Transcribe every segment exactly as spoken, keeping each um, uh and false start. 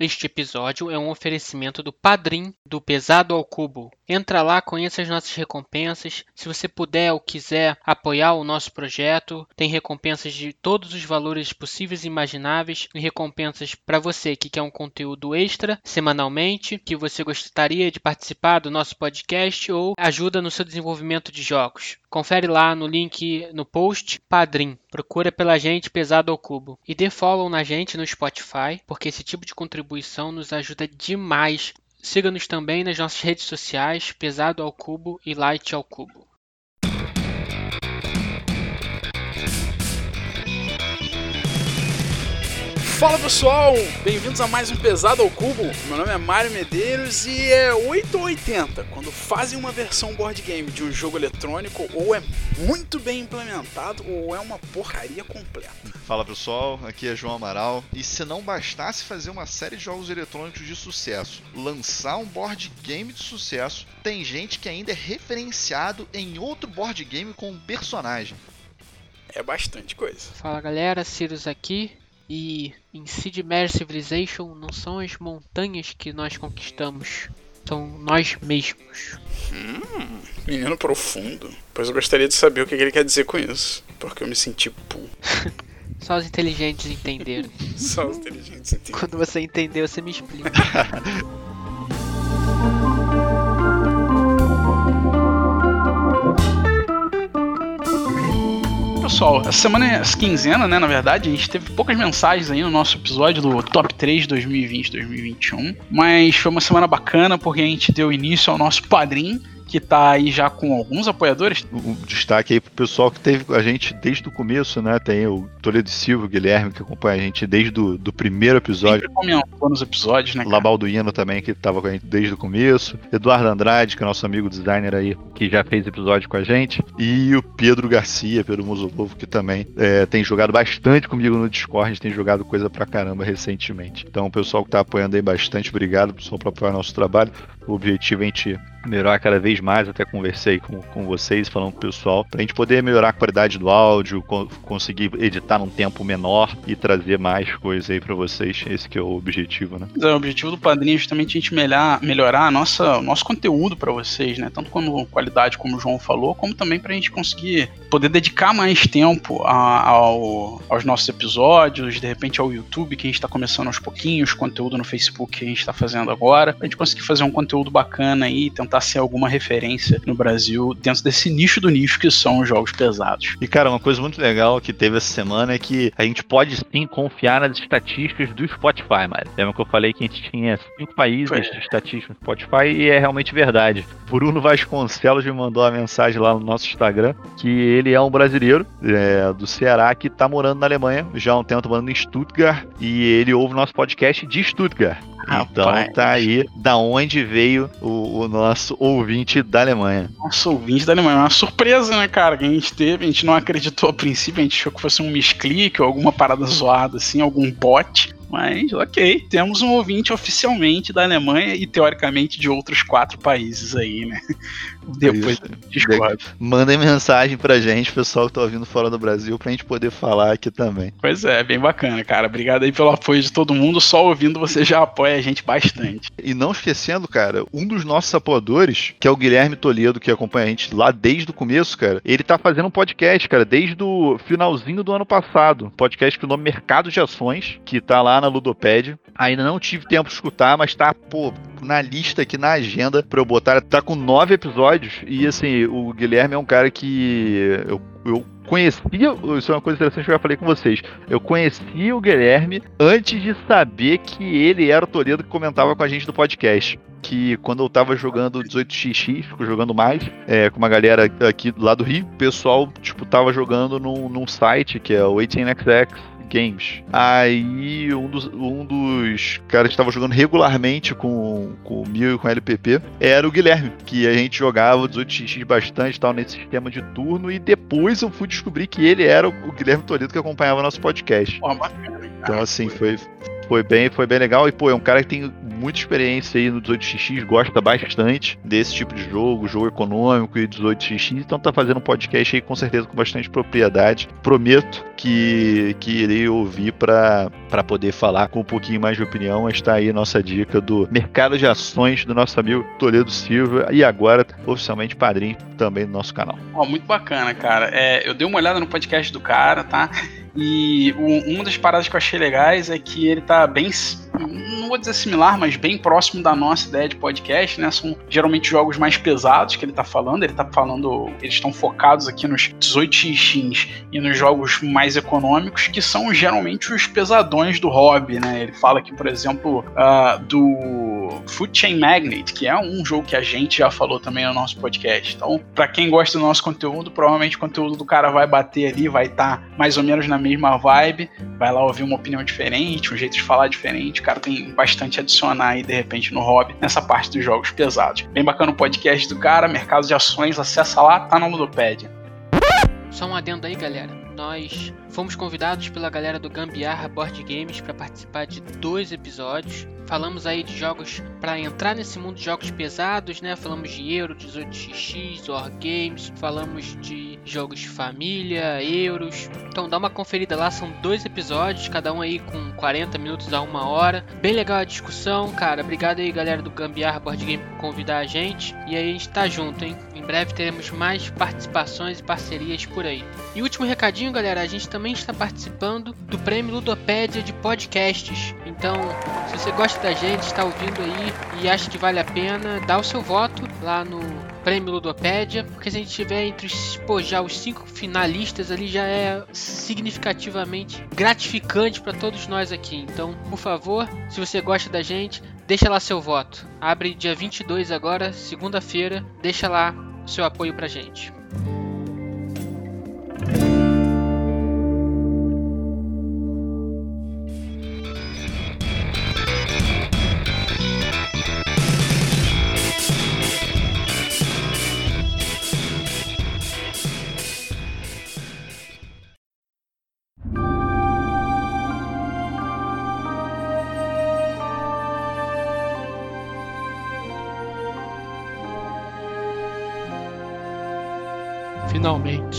Este episódio é um oferecimento do Padrim, do Pesado ao Cubo. Entra lá, conheça as nossas recompensas. Se você puder ou quiser apoiar o nosso projeto, tem recompensas de todos os valores possíveis e imagináveis e recompensas para você que quer um conteúdo extra semanalmente, que você gostaria de participar do nosso podcast ou ajuda no seu desenvolvimento de jogos. Confere lá no link no post, Padrim. Procura pela gente Pesado ao Cubo. E dê follow na gente no Spotify, porque esse tipo de contribuição nos ajuda demais. Siga-nos também nas nossas redes sociais, Pesado ao Cubo e Light ao Cubo. Fala pessoal, bem-vindos a mais um Pesado ao Cubo. Meu nome é Mário Medeiros e é oito ou oitenta. Quando fazem uma versão board game de um jogo eletrônico, ou é muito bem implementado, ou é uma porcaria completa. Fala pessoal, aqui é João Amaral. E se não bastasse fazer uma série de jogos eletrônicos de sucesso, lançar um board game de sucesso, tem gente que ainda é referenciado em outro board game com um personagem. É bastante coisa. Fala galera, Sirius aqui. E em Sid Meier's Civilization não são as montanhas que nós conquistamos, são nós mesmos. Hum, menino profundo. Pois eu gostaria de saber o que ele quer dizer com isso, porque eu me senti puro. Só os inteligentes entenderam. Só os inteligentes entenderam. Quando você entendeu, você me explica. Pessoal, essa semana, essa quinzena, né, na verdade, a gente teve poucas mensagens aí no nosso episódio do Top três dois mil e vinte, dois mil e vinte e um, mas foi uma semana bacana porque a gente deu início ao nosso Padrim, que tá aí já com alguns apoiadores. Um destaque aí pro pessoal que teve a gente desde o começo, né? Tem o Toledo e Silvio, o Guilherme, que acompanha a gente desde do, do primeiro episódio. Sempre comentou nos episódios, né, cara? Labaldoinho também, que tava com a gente desde o começo. Eduardo Andrade, que é nosso amigo designer aí, que já fez episódio com a gente. E o Pedro Garcia, Pedro Musopovo, que também é, tem jogado bastante comigo no Discord, tem jogado coisa pra caramba recentemente. Então o pessoal que tá apoiando aí bastante, obrigado, pessoal, por apoiar nosso trabalho. O objetivo é a gente melhorar cada vez mais, até conversei com, com vocês, falando com o pessoal, pra gente poder melhorar a qualidade do áudio, co- conseguir editar num tempo menor e trazer mais coisas aí pra vocês. Esse que é o objetivo, né? O objetivo do Padrinho é justamente a gente melhor, melhorar a nossa, o nosso conteúdo pra vocês, né? Tanto como qualidade, como o João falou, como também pra gente conseguir poder dedicar mais tempo a, ao, aos nossos episódios, de repente ao YouTube, que a gente tá começando aos pouquinhos, conteúdo no Facebook que a gente tá fazendo agora, pra gente conseguir fazer um conteúdo bacana aí, tentar ser alguma referência no Brasil dentro desse nicho do nicho que são os jogos pesados. E cara, uma coisa muito legal que teve essa semana é que a gente pode sim confiar nas estatísticas do Spotify, Mário. Lembra que eu falei que a gente tinha cinco países Foi. de estatísticas no Spotify e é realmente verdade. Bruno Vasconcelos me mandou uma mensagem lá no nosso Instagram que ele é um brasileiro é, do Ceará que tá morando na Alemanha já há um tempo, tá morando em Stuttgart e ele ouve o nosso podcast de Stuttgart. Então Rapaz. tá aí da onde veio o, o nosso ouvinte da Alemanha. Nosso ouvinte da Alemanha. Uma surpresa, né, cara, que a gente teve. A gente não acreditou a princípio, a gente achou que fosse um misclick ou alguma parada zoada, assim, algum bot. Mas, ok, temos um ouvinte oficialmente da Alemanha e, teoricamente, de outros quatro países aí, né? Depois discorda. Mandem mensagem pra gente, pessoal que tá ouvindo fora do Brasil, pra gente poder falar aqui também. Pois é, bem bacana, cara. Obrigado aí pelo apoio de todo mundo. Só ouvindo você já apoia a gente bastante. E não esquecendo, cara, um dos nossos apoiadores, que é o Guilherme Toledo, que acompanha a gente lá desde o começo, cara, ele tá fazendo um podcast, cara, desde o finalzinho do ano passado. Podcast pelo nome Mercado de Ações, que tá lá na Ludopédia. Ainda não tive tempo de escutar, mas tá, pô, na lista aqui, na agenda pra eu botar. Tá com nove episódios e, assim, o Guilherme é um cara que eu, eu conhecia, isso é uma coisa interessante que eu já falei com vocês, eu conhecia o Guilherme antes de saber que ele era o Toledo que comentava com a gente do podcast. Que quando eu tava jogando dezoito xis xis, jogando mais, é, com uma galera aqui lá do Rio, o pessoal, tipo, tava jogando num, num site que é o dezoito xis xis Games. Aí um dos, um dos caras que tava jogando regularmente com, com o Mil e com o L P P era o Guilherme, que a gente jogava dezoito xis xis bastante, tal, nesse sistema de turno, e depois eu fui descobrir que ele era o Guilherme Toledo que acompanhava nosso podcast. Então assim, foi... Foi bem, foi bem legal e, pô, é um cara que tem muita experiência aí no dezoito xis xis, gosta bastante desse tipo de jogo, jogo econômico e dezoito xis xis, então tá fazendo um podcast aí com certeza com bastante propriedade. Prometo que, que irei ouvir para poder falar com um pouquinho mais de opinião. Está aí nossa dica do Mercado de Ações do nosso amigo Toledo Silva e agora oficialmente Padrim também do nosso canal. Oh, muito bacana, cara. É, eu dei uma olhada no podcast do cara, tá? E o, uma das paradas que eu achei legais é que ele tá bem, não vou dizer similar, mas bem próximo da nossa ideia de podcast, né? São geralmente jogos mais pesados que ele tá falando. Ele tá falando, eles estão focados aqui nos dezoito xis e nos jogos mais econômicos, que são geralmente os pesadões do hobby, né? Ele fala aqui, por exemplo, uh, do Food Chain Magnate, que é um jogo que a gente já falou também no nosso podcast. Então, pra quem gosta do nosso conteúdo, provavelmente o conteúdo do cara vai bater ali, vai estar tá mais ou menos na mesma vibe, vai lá ouvir uma opinião diferente, um jeito de falar diferente. Cara, tem bastante a adicionar aí, de repente, no hobby, nessa parte dos jogos pesados. Bem bacana o podcast do cara, Mercado de Ações, acessa lá, tá na Ludopédia. Só um adendo aí, galera. Nós fomos convidados pela galera do Gambiarra Board Games para participar de dois episódios. Falamos aí de jogos para entrar nesse mundo de jogos pesados, né? Falamos de Euro, dezoito xis, War Games, falamos de jogos de família, euros. Então dá uma conferida lá, são dois episódios, cada um aí com quarenta minutos a uma hora. Bem legal a discussão, cara. Obrigado aí, galera do Gambiarra Board Game, por convidar a gente. E aí a gente tá junto, hein? Em breve teremos mais participações e parcerias por aí. E último recadinho, galera, a gente também está participando do Prêmio Ludopédia de Podcasts. Então, se você gosta da gente, está ouvindo aí e acha que vale a pena, dá o seu voto lá no Prêmio Ludopédia, porque se a gente tiver entre, pô, já os cinco finalistas ali, já é significativamente gratificante para todos nós aqui. Então, por favor, se você gosta da gente, deixa lá seu voto. Abre dia vinte e dois agora, segunda-feira, deixa lá o seu apoio pra gente. Finalmente,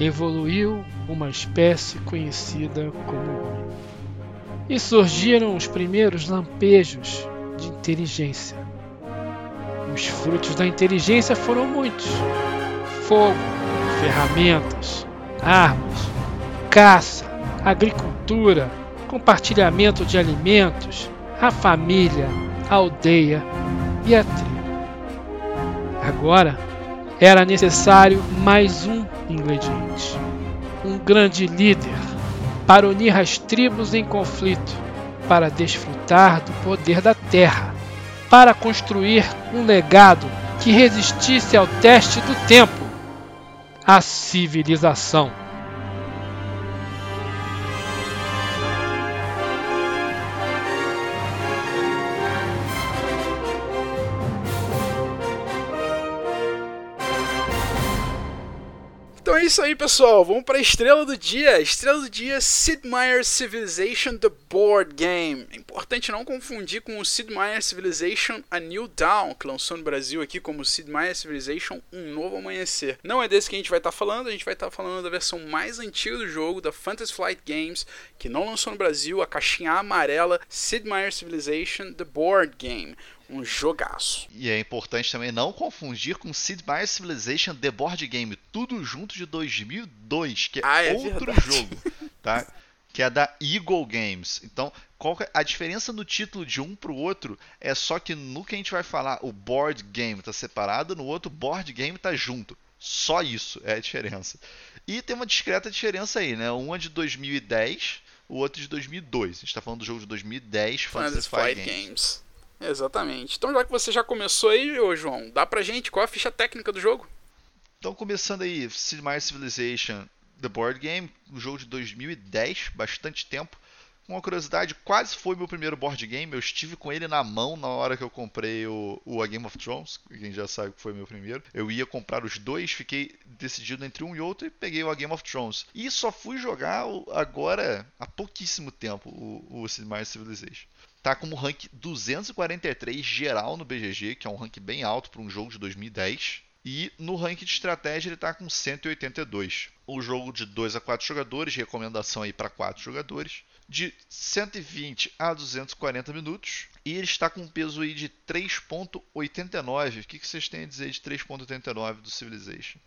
evoluiu uma espécie conhecida como homem, e surgiram os primeiros lampejos de inteligência. Os frutos da inteligência foram muitos: fogo, ferramentas, armas, caça, agricultura, compartilhamento de alimentos, a família, a aldeia e a tribo. Agora, era necessário mais um ingrediente, um grande líder para unir as tribos em conflito, para desfrutar do poder da terra, para construir um legado que resistisse ao teste do tempo, a civilização. É isso aí, pessoal, vamos para a estrela do dia. Estrela do dia, Sid Meier's Civilization The Board Game. É importante não confundir com o Sid Meier's Civilization A New Dawn, que lançou no Brasil aqui como Sid Meier's Civilization Um Novo Amanhecer. Não é desse que a gente vai estar tá falando, a gente vai estar tá falando da versão mais antiga do jogo, da Fantasy Flight Games, que não lançou no Brasil, a caixinha amarela, Sid Meier's Civilization The Board Game. Um jogaço. E é importante também não confundir com Sid Meier's Civilization The Board Game, tudo junto, de dois mil e dois, que é, ah, é outro verdade. jogo, tá? Que é da Eagle Games. Então, qual que é a diferença no título de um pro outro? É só que no que a gente vai falar, o board game tá separado, no outro board game tá junto. Só isso é a diferença. E tem uma discreta diferença aí, né? Um é de dois mil e dez, o outro de dois mil e dois. A gente tá falando do jogo de dois mil e dez, Fantasy Flight Games. Games. Exatamente. Então, já que você já começou aí, ô João, dá pra gente qual é a ficha técnica do jogo? Então, começando aí, Sid Meier's Civilization The Board Game, um jogo de dois mil e dez, bastante tempo. Uma curiosidade, quase foi meu primeiro board game, eu estive com ele na mão na hora que eu comprei o, o A Game of Thrones, quem já sabe que foi meu primeiro. Eu ia comprar os dois, fiquei decidido entre um e outro e peguei o A Game of Thrones. E só fui jogar agora, há pouquíssimo tempo, o, o Sid Meier's Civilization. Tá como rank duzentos e quarenta e três geral no B G G, que é um rank bem alto para um jogo de dois mil e dez. E no ranking de estratégia ele está com cento e oitenta e dois. O jogo de dois a quatro jogadores, recomendação aí para quatro jogadores, de cento e vinte a duzentos e quarenta minutos. E ele está com um peso aí de três vírgula oitenta e nove. O que vocês têm a dizer de três vírgula oitenta e nove do Civilization?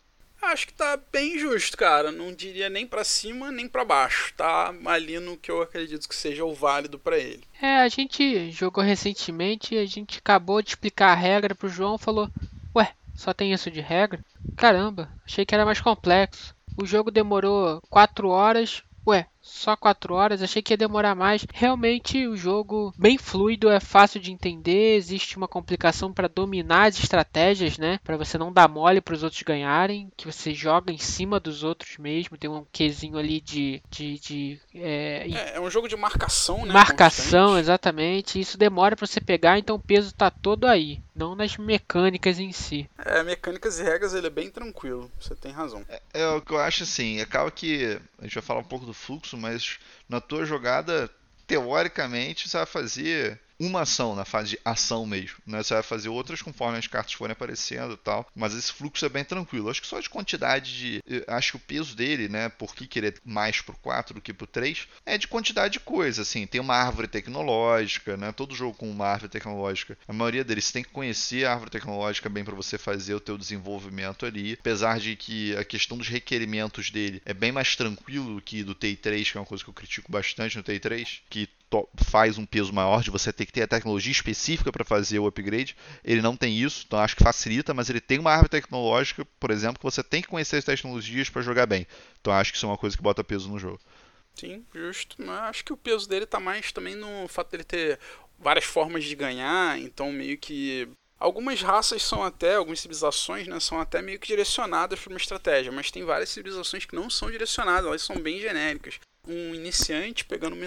Acho que tá bem justo, cara. Não diria nem pra cima, nem pra baixo. Tá ali no que eu acredito que seja o válido pra ele. É, a gente jogou recentemente e a gente acabou de explicar a regra pro João e falou: ué, só tem isso de regra? Caramba, achei que era mais complexo. O jogo demorou quatro horas. Ué, só quatro horas? Achei que ia demorar mais. Realmente o jogo bem fluido, é fácil de entender. Existe uma complicação para dominar as estratégias, né? Para você não dar mole para os outros ganharem. Que você joga em cima dos outros mesmo. Tem um quezinho ali de... de, de é... É, é um jogo de marcação, né? Marcação, constante. Exatamente. Isso demora para você pegar, então o peso tá todo aí. Não nas mecânicas em si. É, mecânicas e regras ele é bem tranquilo. Você tem razão. É, é o que eu acho assim. Acaba que... A gente vai falar um pouco do fluxo, mas na tua jogada, teoricamente, você vai fazer uma ação, na fase de ação mesmo, né? Você vai fazer outras conforme as cartas forem aparecendo e tal, mas esse fluxo é bem tranquilo. Acho que só de quantidade de... Eu acho que o peso dele, né, por que ele é mais pro quatro do que pro três, é de quantidade de coisa, assim. Tem uma árvore tecnológica, né? Todo jogo com uma árvore tecnológica. A maioria deles, você tem que conhecer a árvore tecnológica bem para você fazer o teu desenvolvimento ali, apesar de que a questão dos requerimentos dele é bem mais tranquilo do que do T I três, que é uma coisa que eu critico bastante no T I três, que faz um peso maior de você ter que ter a tecnologia específica para fazer o upgrade. Ele não tem isso, então acho que facilita, mas ele tem uma árvore tecnológica, por exemplo, que você tem que conhecer as tecnologias para jogar bem. Então acho que isso é uma coisa que bota peso no jogo. Sim, justo. Mas acho que o peso dele tá mais também no fato dele ter várias formas de ganhar, então meio que... Algumas raças são até, algumas civilizações, né, são até meio que direcionadas para uma estratégia, mas tem várias civilizações que não são direcionadas, elas são bem genéricas. Um iniciante pegando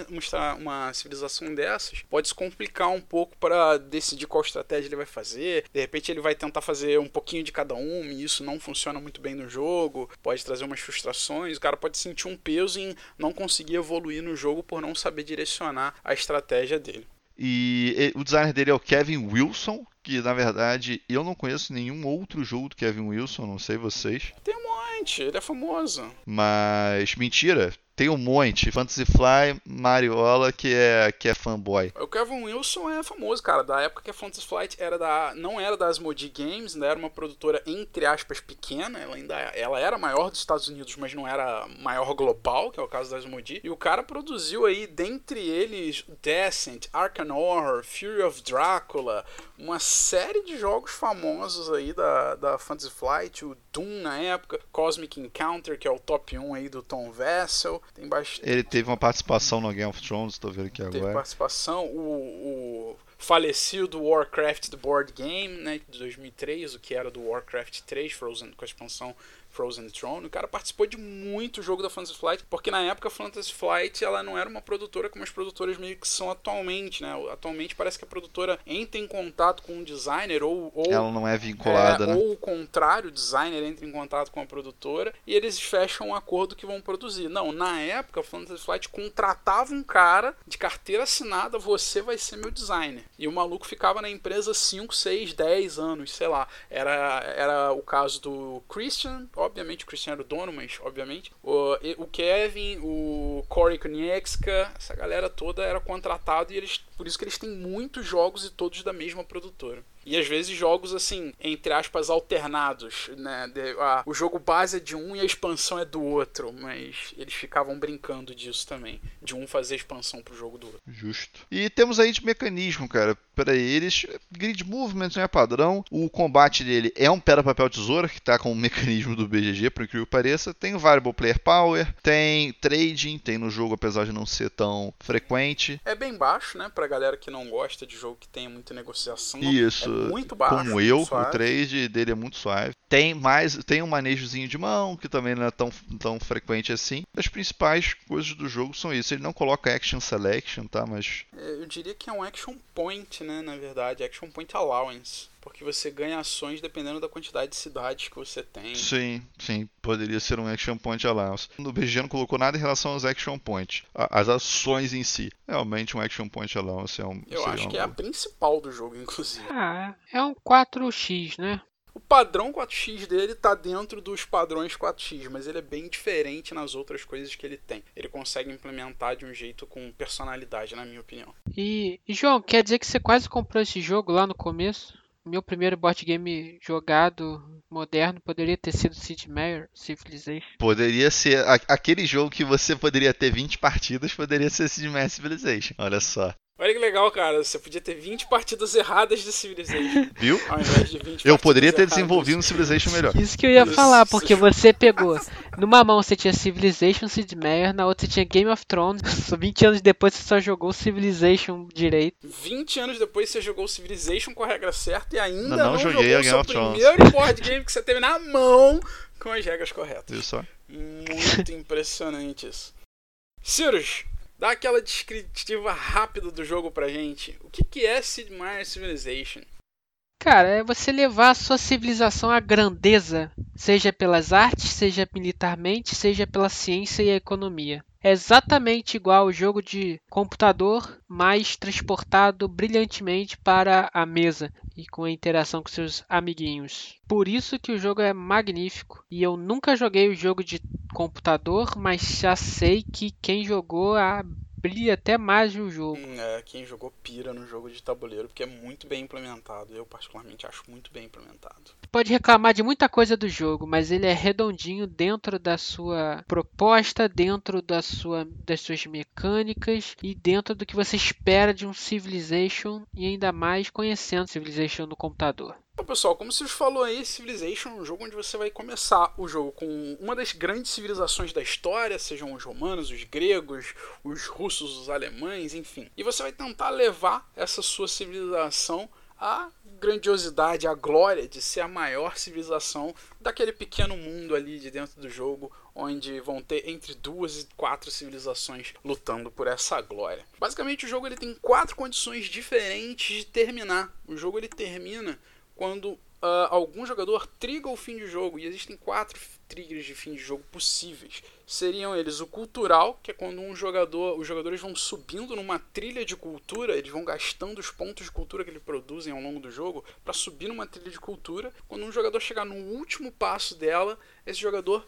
uma civilização dessas pode se complicar um pouco para decidir qual estratégia ele vai fazer. De repente ele vai tentar fazer um pouquinho de cada um e isso não funciona muito bem no jogo, pode trazer umas frustrações. O cara pode sentir um peso em não conseguir evoluir no jogo por não saber direcionar a estratégia dele. E o designer dele é o Kevin Wilson, que na verdade eu não conheço nenhum outro jogo do Kevin Wilson, não sei vocês. Tem um monte, ele é famoso. Mas mentira, tem um monte. Fantasy Fly, Mariola, que é, que é fanboy. O Kevin Wilson é famoso, cara, da época que a Fantasy Flight era da, não era da Asmodee Games, ainda era uma produtora entre aspas pequena, ela, ainda, ela era maior dos Estados Unidos, mas não era maior global, que é o caso da Asmodee. E o cara produziu aí, dentre eles, Descent, Arkham Horror, Fury of Drácula, uma série de jogos famosos aí da, da Fantasy Flight, o Doom na época, Cosmic Encounter, que é o top um aí do Tom Vessel. Tem bast... Ele teve uma participação no Game of Thrones, tô vendo aqui agora. Teve participação, o, o falecido Warcraft The Board Game, né, de dois mil e três, o que era do Warcraft três, Frozen, com a expansão Frozen Throne. O cara participou de muito jogo da Fantasy Flight, porque na época a Fantasy Flight ela não era uma produtora como as produtoras meio que são atualmente, né? Atualmente parece que a produtora entra em contato com um designer ou, ou ela não é vinculada, é, né? Ou o contrário, o designer entra em contato com a produtora e eles fecham um acordo que vão produzir. Não, na época a Fantasy Flight contratava um cara de carteira assinada, você vai ser meu designer. E o maluco ficava na empresa cinco, seis, dez anos, sei lá. Era, era o caso do Christian. Obviamente o Christian era o dono, mas obviamente o, o Kevin, o Corey Konietzka, essa galera toda era contratada e eles, por isso que eles têm muitos jogos e todos da mesma produtora. E às vezes jogos assim, entre aspas, alternados, né? De, ah, o jogo base é de um e a expansão é do outro, mas eles ficavam brincando disso também, de um fazer expansão pro jogo do outro. Justo. E temos aí de mecanismo, cara, para eles, grid movement não é padrão, o combate dele é um pedra, papel, tesoura, que tá com o mecanismo do B G G, por incrível que pareça, tem o variable player power, tem trading, tem no jogo, apesar de não ser tão frequente. É bem baixo, né, pra galera que não gosta de jogo que tenha muita negociação. Isso. É muito baixo, como eu, o trade dele é muito suave. Tem mais, tem um manejozinho de mão, que também não é tão, tão frequente assim. As principais coisas do jogo são isso. Ele não coloca action selection, tá? Mas eu diria que é um action point, né? Na verdade, action point allowance. Porque você ganha ações dependendo da quantidade de cidades que você tem. Sim, sim. Poderia ser um action point allowance. No B G não colocou nada em relação aos action points. As ações em si. Realmente um action point allowance é um... Eu acho que é a principal do jogo, inclusive. Ah, é um quatro x, né? O padrão quatro x dele tá dentro dos padrões quatro x, mas ele é bem diferente nas outras coisas que ele tem. Ele consegue implementar de um jeito com personalidade, na minha opinião. E, e João, quer dizer que você quase comprou esse jogo lá no começo? Meu primeiro board game jogado moderno poderia ter sido Sid Meier's Civilization. Poderia ser. A, aquele jogo que você poderia ter vinte partidas, poderia ser Sid Meier's Civilization. Olha só. Olha que legal, cara. Você podia ter vinte partidas erradas de Civilization. Viu? Ao invés de vinte eu poderia ter desenvolvido um Civilization melhor. Isso que eu ia Isso. falar, porque você pegou. Numa mão você tinha Civilization, Sid Meier, na outra você tinha Game of Thrones. vinte anos depois você só jogou Civilization direito. vinte anos depois você jogou Civilization com a regra certa e ainda não, não, não jogou o seu primeiro board game que você teve na mão com as regras corretas. Isso. Muito impressionante isso. Sirius, dá aquela descritiva rápida do jogo pra gente. O que, que é Sid Meier's Civilization? Cara, é você levar a sua civilização à grandeza, seja pelas artes, seja militarmente, seja pela ciência e a economia. É exatamente igual ao jogo de computador, mas transportado brilhantemente para a mesa e com a interação com seus amiguinhos. Por isso que o jogo é magnífico. E eu nunca joguei o jogo de computador, mas já sei que quem jogou abria até mais o jogo. É, quem jogou pira no jogo de tabuleiro, porque é muito bem implementado. Eu particularmente acho muito bem implementado. Pode reclamar de muita coisa do jogo, mas ele é redondinho dentro da sua proposta, dentro da sua, das suas mecânicas e dentro do que você espera de um Civilization e ainda mais conhecendo Civilization no computador. Então, pessoal, como o Silvio falou aí, Civilization é um jogo onde você vai começar o jogo com uma das grandes civilizações da história, sejam os romanos, os gregos, os russos, os alemães, enfim. E você vai tentar levar essa sua civilização a grandiosidade, a glória de ser a maior civilização daquele pequeno mundo ali de dentro do jogo, onde vão ter entre duas e quatro civilizações lutando por essa glória. Basicamente o jogo ele tem quatro condições diferentes de terminar. O jogo ele termina quando uh, algum jogador triga o fim de jogo, e existem quatro triggers de fim de jogo possíveis. Seriam eles o cultural, que é quando um jogador, os jogadores vão subindo numa trilha de cultura, eles vão gastando os pontos de cultura que eles produzem ao longo do jogo para subir numa trilha de cultura. Quando um jogador chegar no último passo dela, esse jogador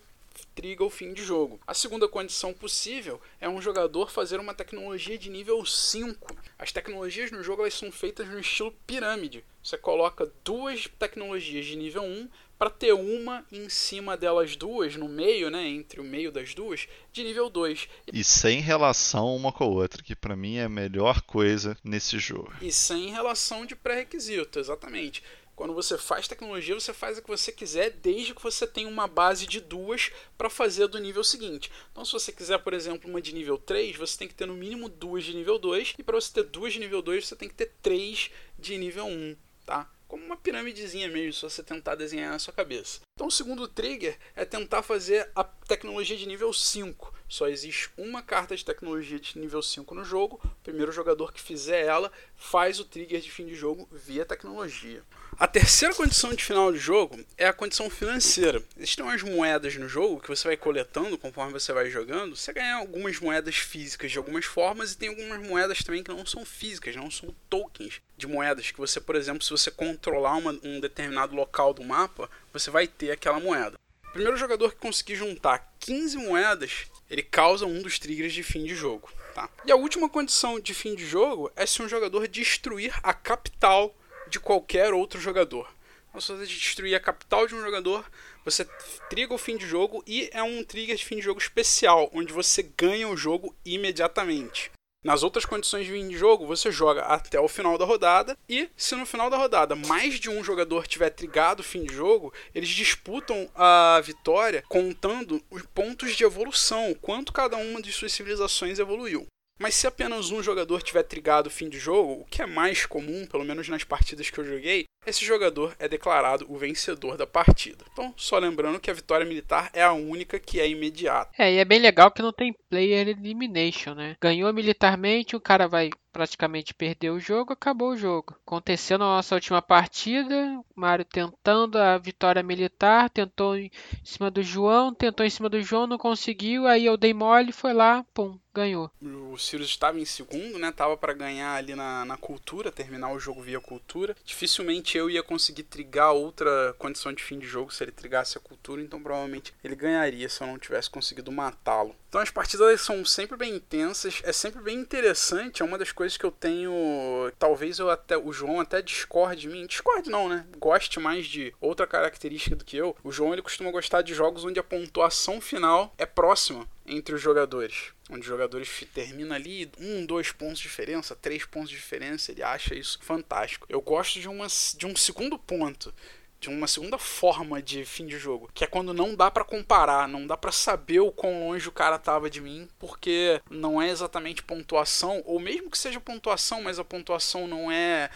triga o fim de jogo. A segunda condição possível é um jogador fazer uma tecnologia de nível cinco. As tecnologias no jogo elas são feitas no estilo pirâmide. Você coloca duas tecnologias de nível um para ter uma em cima delas duas, no meio, né, entre o meio das duas, de nível dois. E sem relação uma com a outra, que para mim é a melhor coisa nesse jogo. E sem relação de pré-requisito, exatamente. Quando você faz tecnologia, você faz o que você quiser, desde que você tenha uma base de duas para fazer do nível seguinte. Então, se você quiser, por exemplo, uma de nível três, você tem que ter no mínimo duas de nível dois, e para você ter duas de nível dois, você tem que ter três de nível um, tá? Como uma piramidezinha mesmo, se você tentar desenhar na sua cabeça. Então o segundo trigger é tentar fazer a tecnologia de nível cinco. Só existe uma carta de tecnologia de nível cinco no jogo. O primeiro jogador que fizer ela faz o trigger de fim de jogo via tecnologia. A terceira condição de final de jogo é a condição financeira. Existem umas moedas no jogo que você vai coletando conforme você vai jogando. Você ganha algumas moedas físicas de algumas formas e tem algumas moedas também que não são físicas, não são tokens de moedas. Que você, por exemplo, se você controlar uma, um determinado local do mapa, você vai ter aquela moeda. O primeiro jogador que conseguir juntar quinze moedas, ele causa um dos triggers de fim de jogo, tá? E a última condição de fim de jogo é se um jogador destruir a capital de qualquer outro jogador. Então, se você destruir a capital de um jogador, você triga o fim de jogo e é um trigger de fim de jogo especial, onde você ganha o jogo imediatamente. Nas outras condições de fim de jogo, você joga até o final da rodada e, se no final da rodada mais de um jogador tiver trigado o fim de jogo, eles disputam a vitória contando os pontos de evolução, quanto cada uma de suas civilizações evoluiu. Mas se apenas um jogador tiver trigado o fim de jogo, o que é mais comum, pelo menos nas partidas que eu joguei, esse jogador é declarado o vencedor da partida. Então, só lembrando que a vitória militar é a única que é imediata. É, e é bem legal que não tem player elimination, né? Ganhou militarmente, o cara vai praticamente perdeu o jogo, acabou o jogo. Aconteceu na nossa última partida, o Mário tentando a vitória militar, tentou em cima do João, tentou em cima do João, não conseguiu, aí eu dei mole, foi lá, pum, ganhou. O Sirius estava em segundo, né? Tava para ganhar ali na, na cultura, terminar o jogo via cultura. Dificilmente eu ia conseguir trigar outra condição de fim de jogo se ele trigasse a cultura, então provavelmente ele ganharia se eu não tivesse conseguido matá-lo. Então as partidas são sempre bem intensas, é sempre bem interessante, é uma das coisas que eu tenho, talvez eu até o João até discorde de mim, discorde não, né? Goste mais de outra característica do que eu. O João, ele costuma gostar de jogos onde a pontuação final é próxima entre os jogadores, onde os jogadores terminam ali um, dois pontos de diferença, três pontos de diferença, ele acha isso fantástico. Eu gosto de, uma, de um segundo ponto, de uma segunda forma de fim de jogo, que é quando não dá pra comparar, não dá pra saber o quão longe o cara tava de mim, porque não é exatamente pontuação, ou mesmo que seja pontuação, mas a pontuação não é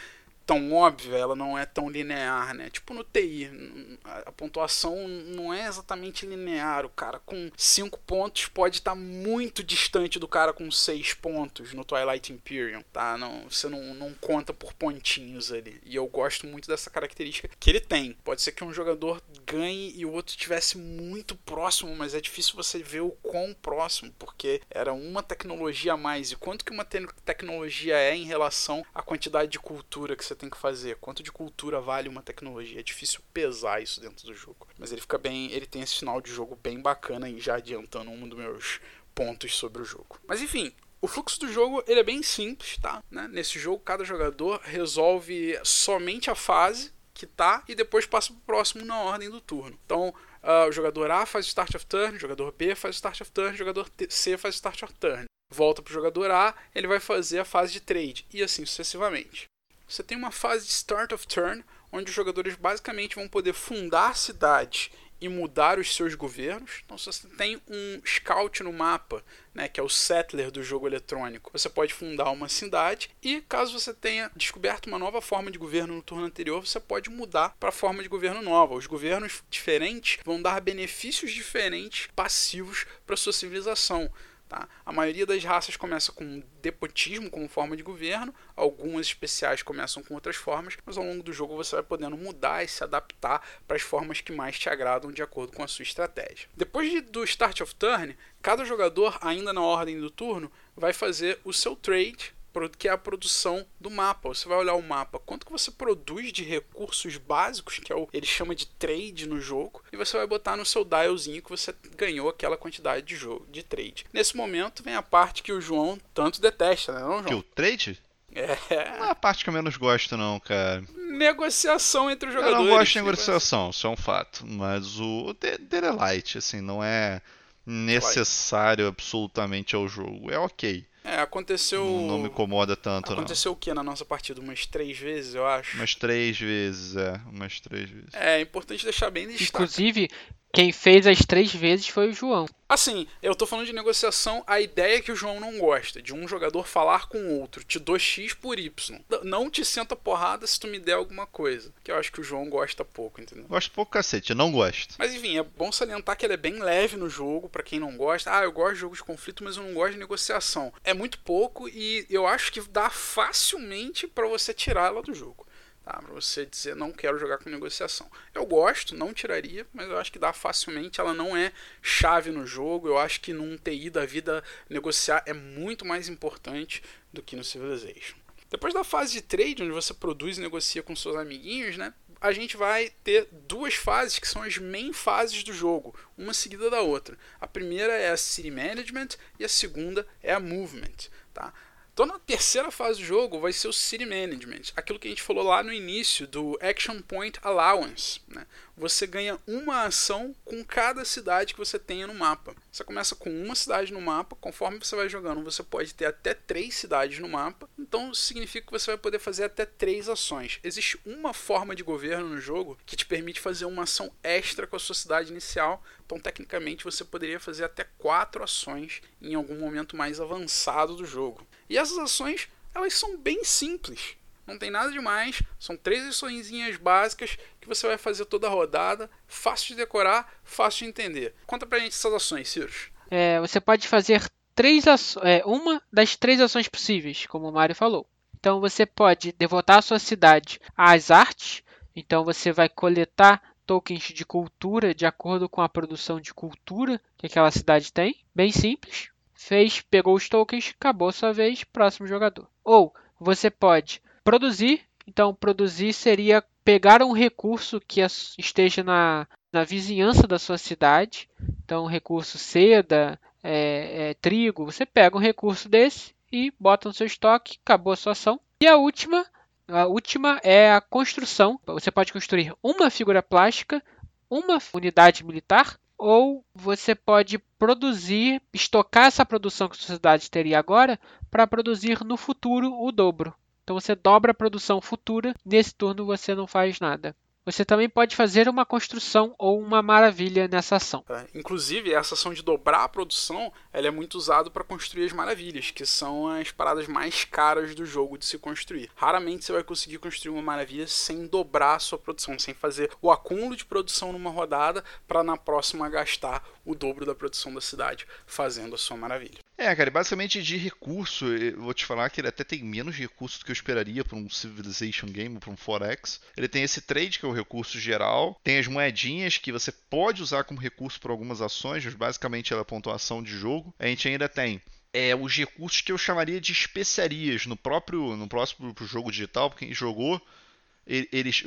tão óbvia, ela não é tão linear, né? Tipo no T I, a pontuação não é exatamente linear. O cara com cinco pontos pode estar muito distante do cara com seis pontos no Twilight Imperium, tá? Não, você não, não conta por pontinhos ali. E eu gosto muito dessa característica que ele tem. Pode ser que um jogador ganhe e o outro estivesse muito próximo, mas é difícil você ver o quão próximo, porque era uma tecnologia a mais. E quanto que uma te- tecnologia é em relação à quantidade de cultura que você tem que fazer, quanto de cultura vale uma tecnologia, é difícil pesar isso dentro do jogo, mas ele fica bem, ele tem esse final de jogo bem bacana aí, já adiantando um dos meus pontos sobre o jogo. Mas enfim, o fluxo do jogo, ele é bem simples, tá? Né? Nesse jogo, cada jogador resolve somente a fase que tá e depois passa pro próximo na ordem do turno. Então, uh, o jogador A faz o start of turn, o jogador B faz o start of turn, o jogador C faz o start of turn. Volta pro jogador A, ele vai fazer a fase de trade e assim sucessivamente. Você tem uma fase de Start of Turn, onde os jogadores basicamente vão poder fundar cidades e mudar os seus governos. Então, se você tem um scout no mapa, né, que é o settler do jogo eletrônico, você pode fundar uma cidade e, caso você tenha descoberto uma nova forma de governo no turno anterior, você pode mudar para a forma de governo nova. Os governos diferentes vão dar benefícios diferentes passivos para a sua civilização. Tá? A maioria das raças começa com despotismo como forma de governo, algumas especiais começam com outras formas, mas ao longo do jogo você vai podendo mudar e se adaptar para as formas que mais te agradam de acordo com a sua estratégia. Depois de, do Start of Turn, cada jogador, ainda na ordem do turno, vai fazer o seu trade, que é a produção do mapa. Você vai olhar o mapa, quanto que você produz de recursos básicos, que é o, ele chama de trade no jogo, e você vai botar no seu dialzinho que você ganhou aquela quantidade de jogo, de trade. Nesse momento vem a parte que o João tanto detesta, né, não, João? Que o trade? É. Não é a parte que eu menos gosto, não, cara. Negociação entre os jogadores. Eu não gosto de negociação, isso é um fato, mas o dele é light, assim, não é necessário absolutamente ao jogo, é ok. É, aconteceu... Não me incomoda tanto, aconteceu não. Aconteceu o que na nossa partida? Umas três vezes, eu acho? Umas três vezes, é. Umas três vezes. É, é importante deixar bem destaque. Inclusive, quem fez as três vezes foi o João. Assim, eu tô falando de negociação, a ideia é que o João não gosta, de um jogador falar com o outro, te dou X por Y. Não te senta porrada se tu me der alguma coisa, que eu acho que o João gosta pouco, entendeu? Gosto pouco, cacete, eu não gosto. Mas enfim, é bom salientar que ele é bem leve no jogo, pra quem não gosta. Ah, eu gosto de jogos de conflito, mas eu não gosto de negociação. É muito pouco e eu acho que dá facilmente pra você tirá-la do jogo. Tá, pra você dizer, não quero jogar com negociação. Eu gosto, não tiraria, mas eu acho que dá facilmente, ela não é chave no jogo. Eu acho que num T I da vida, negociar é muito mais importante do que no Civilization. Depois da fase de trade, onde você produz e negocia com seus amiguinhos, né, a gente vai ter duas fases que são as main fases do jogo, uma seguida da outra. A primeira é a City Management e a segunda é a Movement, tá? Então, na terceira fase do jogo vai ser o City Management, aquilo que a gente falou lá no início do Action Point Allowance, né? Você ganha uma ação com cada cidade que você tenha no mapa. Você começa com uma cidade no mapa, conforme você vai jogando você pode ter até três cidades no mapa, então significa que você vai poder fazer até três ações. Existe uma forma de governo no jogo que te permite fazer uma ação extra com a sua cidade inicial, então tecnicamente você poderia fazer até quatro ações em algum momento mais avançado do jogo. E essas ações, elas são bem simples. Não tem nada demais, são três liçõezinhas básicas que você vai fazer toda a rodada, fácil de decorar, fácil de entender. Conta pra gente essas ações, Ciro. É, você pode fazer três é, uma das três ações possíveis, como o Mário falou. Então você pode devotar a sua cidade às artes. Então você vai coletar tokens de cultura de acordo com a produção de cultura que aquela cidade tem. Bem simples. Fez, pegou os tokens, acabou sua vez, próximo jogador. Ou você pode produzir. Então produzir seria pegar um recurso que esteja na, na vizinhança da sua cidade. Então recurso seda, é, é, trigo. Você pega um recurso desse e bota no seu estoque, acabou a sua ação. E a última, a última é a construção. Você pode construir uma figura plástica, uma unidade militar, ou você pode produzir, estocar essa produção que a sociedade teria agora, para produzir no futuro o dobro. Então você dobra a produção futura, nesse turno você não faz nada. Você também pode fazer uma construção ou uma maravilha nessa ação. Inclusive, essa ação de dobrar a produção, ela é muito usada para construir as maravilhas, que são as paradas mais caras do jogo de se construir. Raramente você vai conseguir construir uma maravilha sem dobrar a sua produção, sem fazer o acúmulo de produção numa rodada para na próxima gastar o dobro da produção da cidade fazendo a sua maravilha. É, cara, basicamente de recurso, eu vou te falar que ele até tem menos recurso do que eu esperaria para um Civilization Game ou para um quatro X. Ele tem esse trade, que é o recurso geral, tem as moedinhas que você pode usar como recurso para algumas ações, mas basicamente ela é a pontuação de jogo. A gente ainda tem é, os recursos que eu chamaria de especiarias no próprio, no próximo jogo digital, porque quem jogou,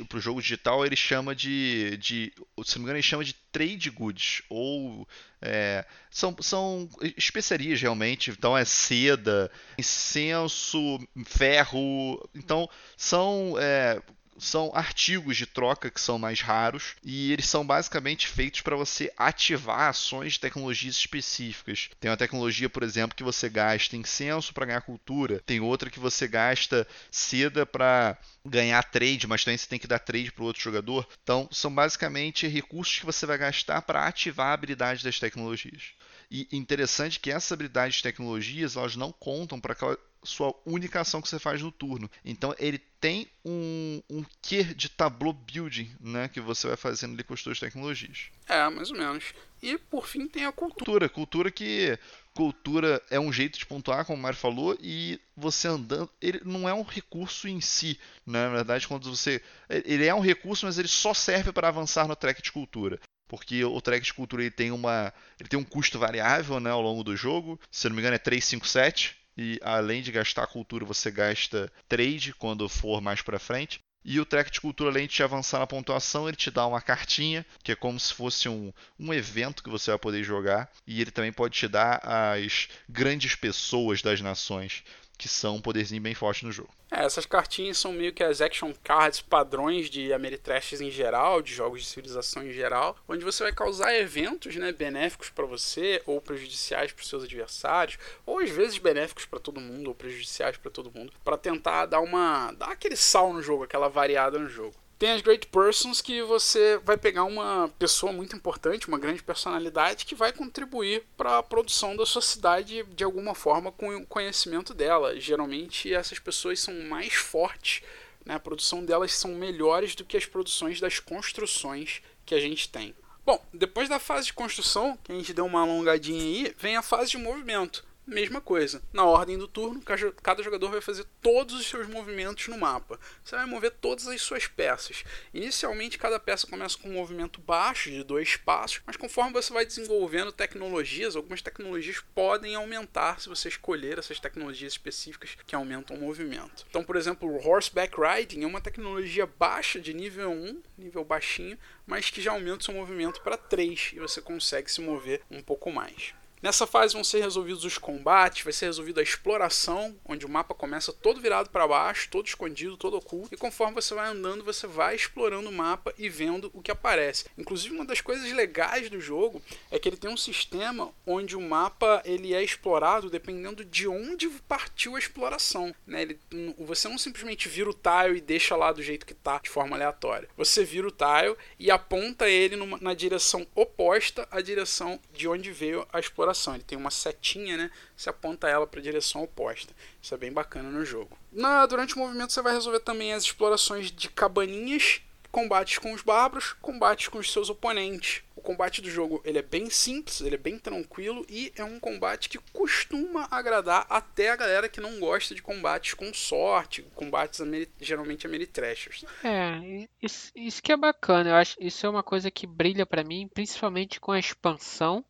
para o jogo digital ele chama de, de, se não me engano ele chama de trade goods, ou é, são, são especiarias realmente, então é seda, incenso, ferro, então são, é, são artigos de troca que são mais raros e eles são basicamente feitos para você ativar ações de tecnologias específicas. Tem uma tecnologia, por exemplo, que você gasta incenso para ganhar cultura, tem outra que você gasta seda para ganhar trade, mas também você tem que dar trade para o outro jogador. Então são basicamente recursos que você vai gastar para ativar a habilidade das tecnologias. E interessante que essas habilidades de tecnologias, elas não contam para aquela sua única ação que você faz no turno. Então ele tem um, um quê de tableau building, né, que você vai fazendo ali com as suas tecnologias. É, mais ou menos. E por fim tem a cultura. Cultura, cultura que... Cultura é um jeito de pontuar, como o Mário falou, e você andando, ele não é um recurso em si, né? Na verdade, quando você, ele é um recurso, mas ele só serve para avançar no track de cultura. Porque o track de cultura ele tem, uma, ele tem um custo variável, né, ao longo do jogo. Se não me engano é três, cinco, sete. E além de gastar cultura, você gasta trade quando for mais para frente. E o track de cultura, além de te avançar na pontuação, ele te dá uma cartinha, que é como se fosse um, um evento que você vai poder jogar. E ele também pode te dar as grandes pessoas das nações, que são um poderzinho bem forte no jogo. É, essas cartinhas são meio que as action cards padrões de Ameritrashes em geral, de jogos de civilização em geral, onde você vai causar eventos, né, benéficos para você ou prejudiciais para os seus adversários, ou às vezes benéficos para todo mundo ou prejudiciais para todo mundo, para tentar dar uma, dar aquele sal no jogo, aquela variada no jogo. Tem as Great Persons, que você vai pegar uma pessoa muito importante, uma grande personalidade, que vai contribuir para a produção da sua cidade de alguma forma com o conhecimento dela. Geralmente essas pessoas são mais fortes, né? A produção delas são melhores do que as produções das construções que a gente tem. Bom, depois da fase de construção, que a gente deu uma alongadinha aí, vem a fase de movimento. Mesma coisa, na ordem do turno, cada jogador vai fazer todos os seus movimentos no mapa. Você vai mover todas as suas peças. Inicialmente, cada peça começa com um movimento baixo, de dois passos, mas conforme você vai desenvolvendo tecnologias, algumas tecnologias podem aumentar se você escolher essas tecnologias específicas que aumentam o movimento. Então, por exemplo, o Horseback Riding é uma tecnologia baixa de nível um, nível baixinho, mas que já aumenta o seu movimento para três e você consegue se mover um pouco mais. Nessa fase vão ser resolvidos os combates, vai ser resolvida a exploração, onde o mapa começa todo virado para baixo, todo escondido, todo oculto, e conforme você vai andando, você vai explorando o mapa e vendo o que aparece. Inclusive, uma das coisas legais do jogo é que ele tem um sistema onde o mapa ele é explorado dependendo de onde partiu a exploração, né? Ele, você não simplesmente vira o tile e deixa lá do jeito que está, de forma aleatória. Você vira o tile e aponta ele numa, na direção oposta à direção de onde veio a exploração. Ele tem uma setinha, né? Você aponta ela para a direção oposta. Isso é bem bacana no jogo. Na, durante o movimento você vai resolver também as explorações de cabaninhas, combates com os bárbaros, combates com os seus oponentes. O combate do jogo ele é bem simples, ele é bem tranquilo e é um combate que costuma agradar até a galera que não gosta de combates com sorte, combates ameri- geralmente ameritrashers. É, isso, isso que é bacana, eu acho, isso é uma coisa que brilha pra mim, principalmente com a expansão,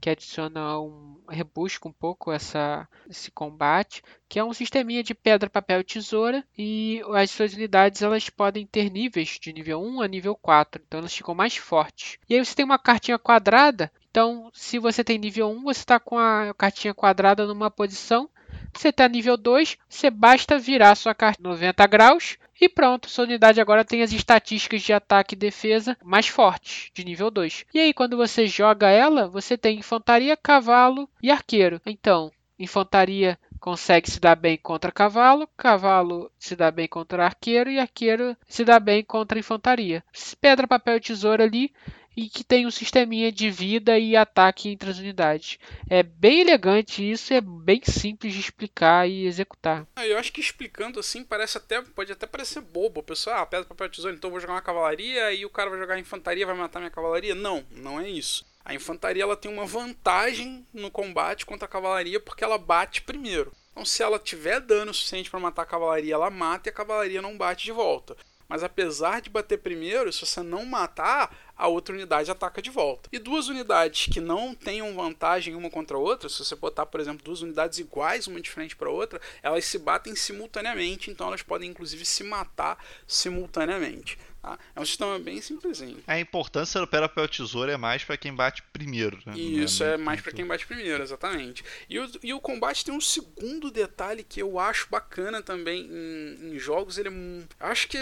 que adiciona um rebusca um pouco essa, esse combate, que é um sisteminha de pedra, papel e tesoura, e as suas unidades elas podem ter níveis de nível um a nível quatro, então elas ficam mais fortes. E aí você tem uma cartinha quadrada, então se você tem nível um, você está com a cartinha quadrada numa posição, você está nível dois, você basta virar a sua carta noventa graus, e pronto, sua unidade agora tem as estatísticas de ataque e defesa mais fortes, de nível dois. E aí, quando você joga ela, você tem infantaria, cavalo e arqueiro. Então, infantaria consegue se dar bem contra cavalo, cavalo se dá bem contra arqueiro e arqueiro se dá bem contra infantaria. Pedra, papel e tesoura ali, e que tem um sisteminha de vida e ataque entre as unidades. É bem elegante isso, é bem simples de explicar e executar. Ah, eu acho que explicando assim parece até, pode até parecer bobo. O pessoal, ah, pedra, papel, tesoura, então eu vou jogar uma cavalaria e o cara vai jogar infantaria, vai matar minha cavalaria. Não, não é isso. A infantaria ela tem uma vantagem no combate contra a cavalaria porque ela bate primeiro. Então se ela tiver dano suficiente para matar a cavalaria, ela mata e a cavalaria não bate de volta. Mas apesar de bater primeiro, se você não matar, a outra unidade ataca de volta. E duas unidades que não tenham vantagem uma contra a outra, se você botar, por exemplo, duas unidades iguais, uma de frente para a outra, elas se batem simultaneamente, então elas podem, inclusive, se matar simultaneamente. Tá? É um sistema bem simplesinho. A importância do pedra, papel e tesoura é mais para quem bate primeiro. Né? Isso, é, é mais para quem bate primeiro, exatamente. E o, e o combate tem um segundo detalhe que eu acho bacana também em, em jogos. Ele é, acho que...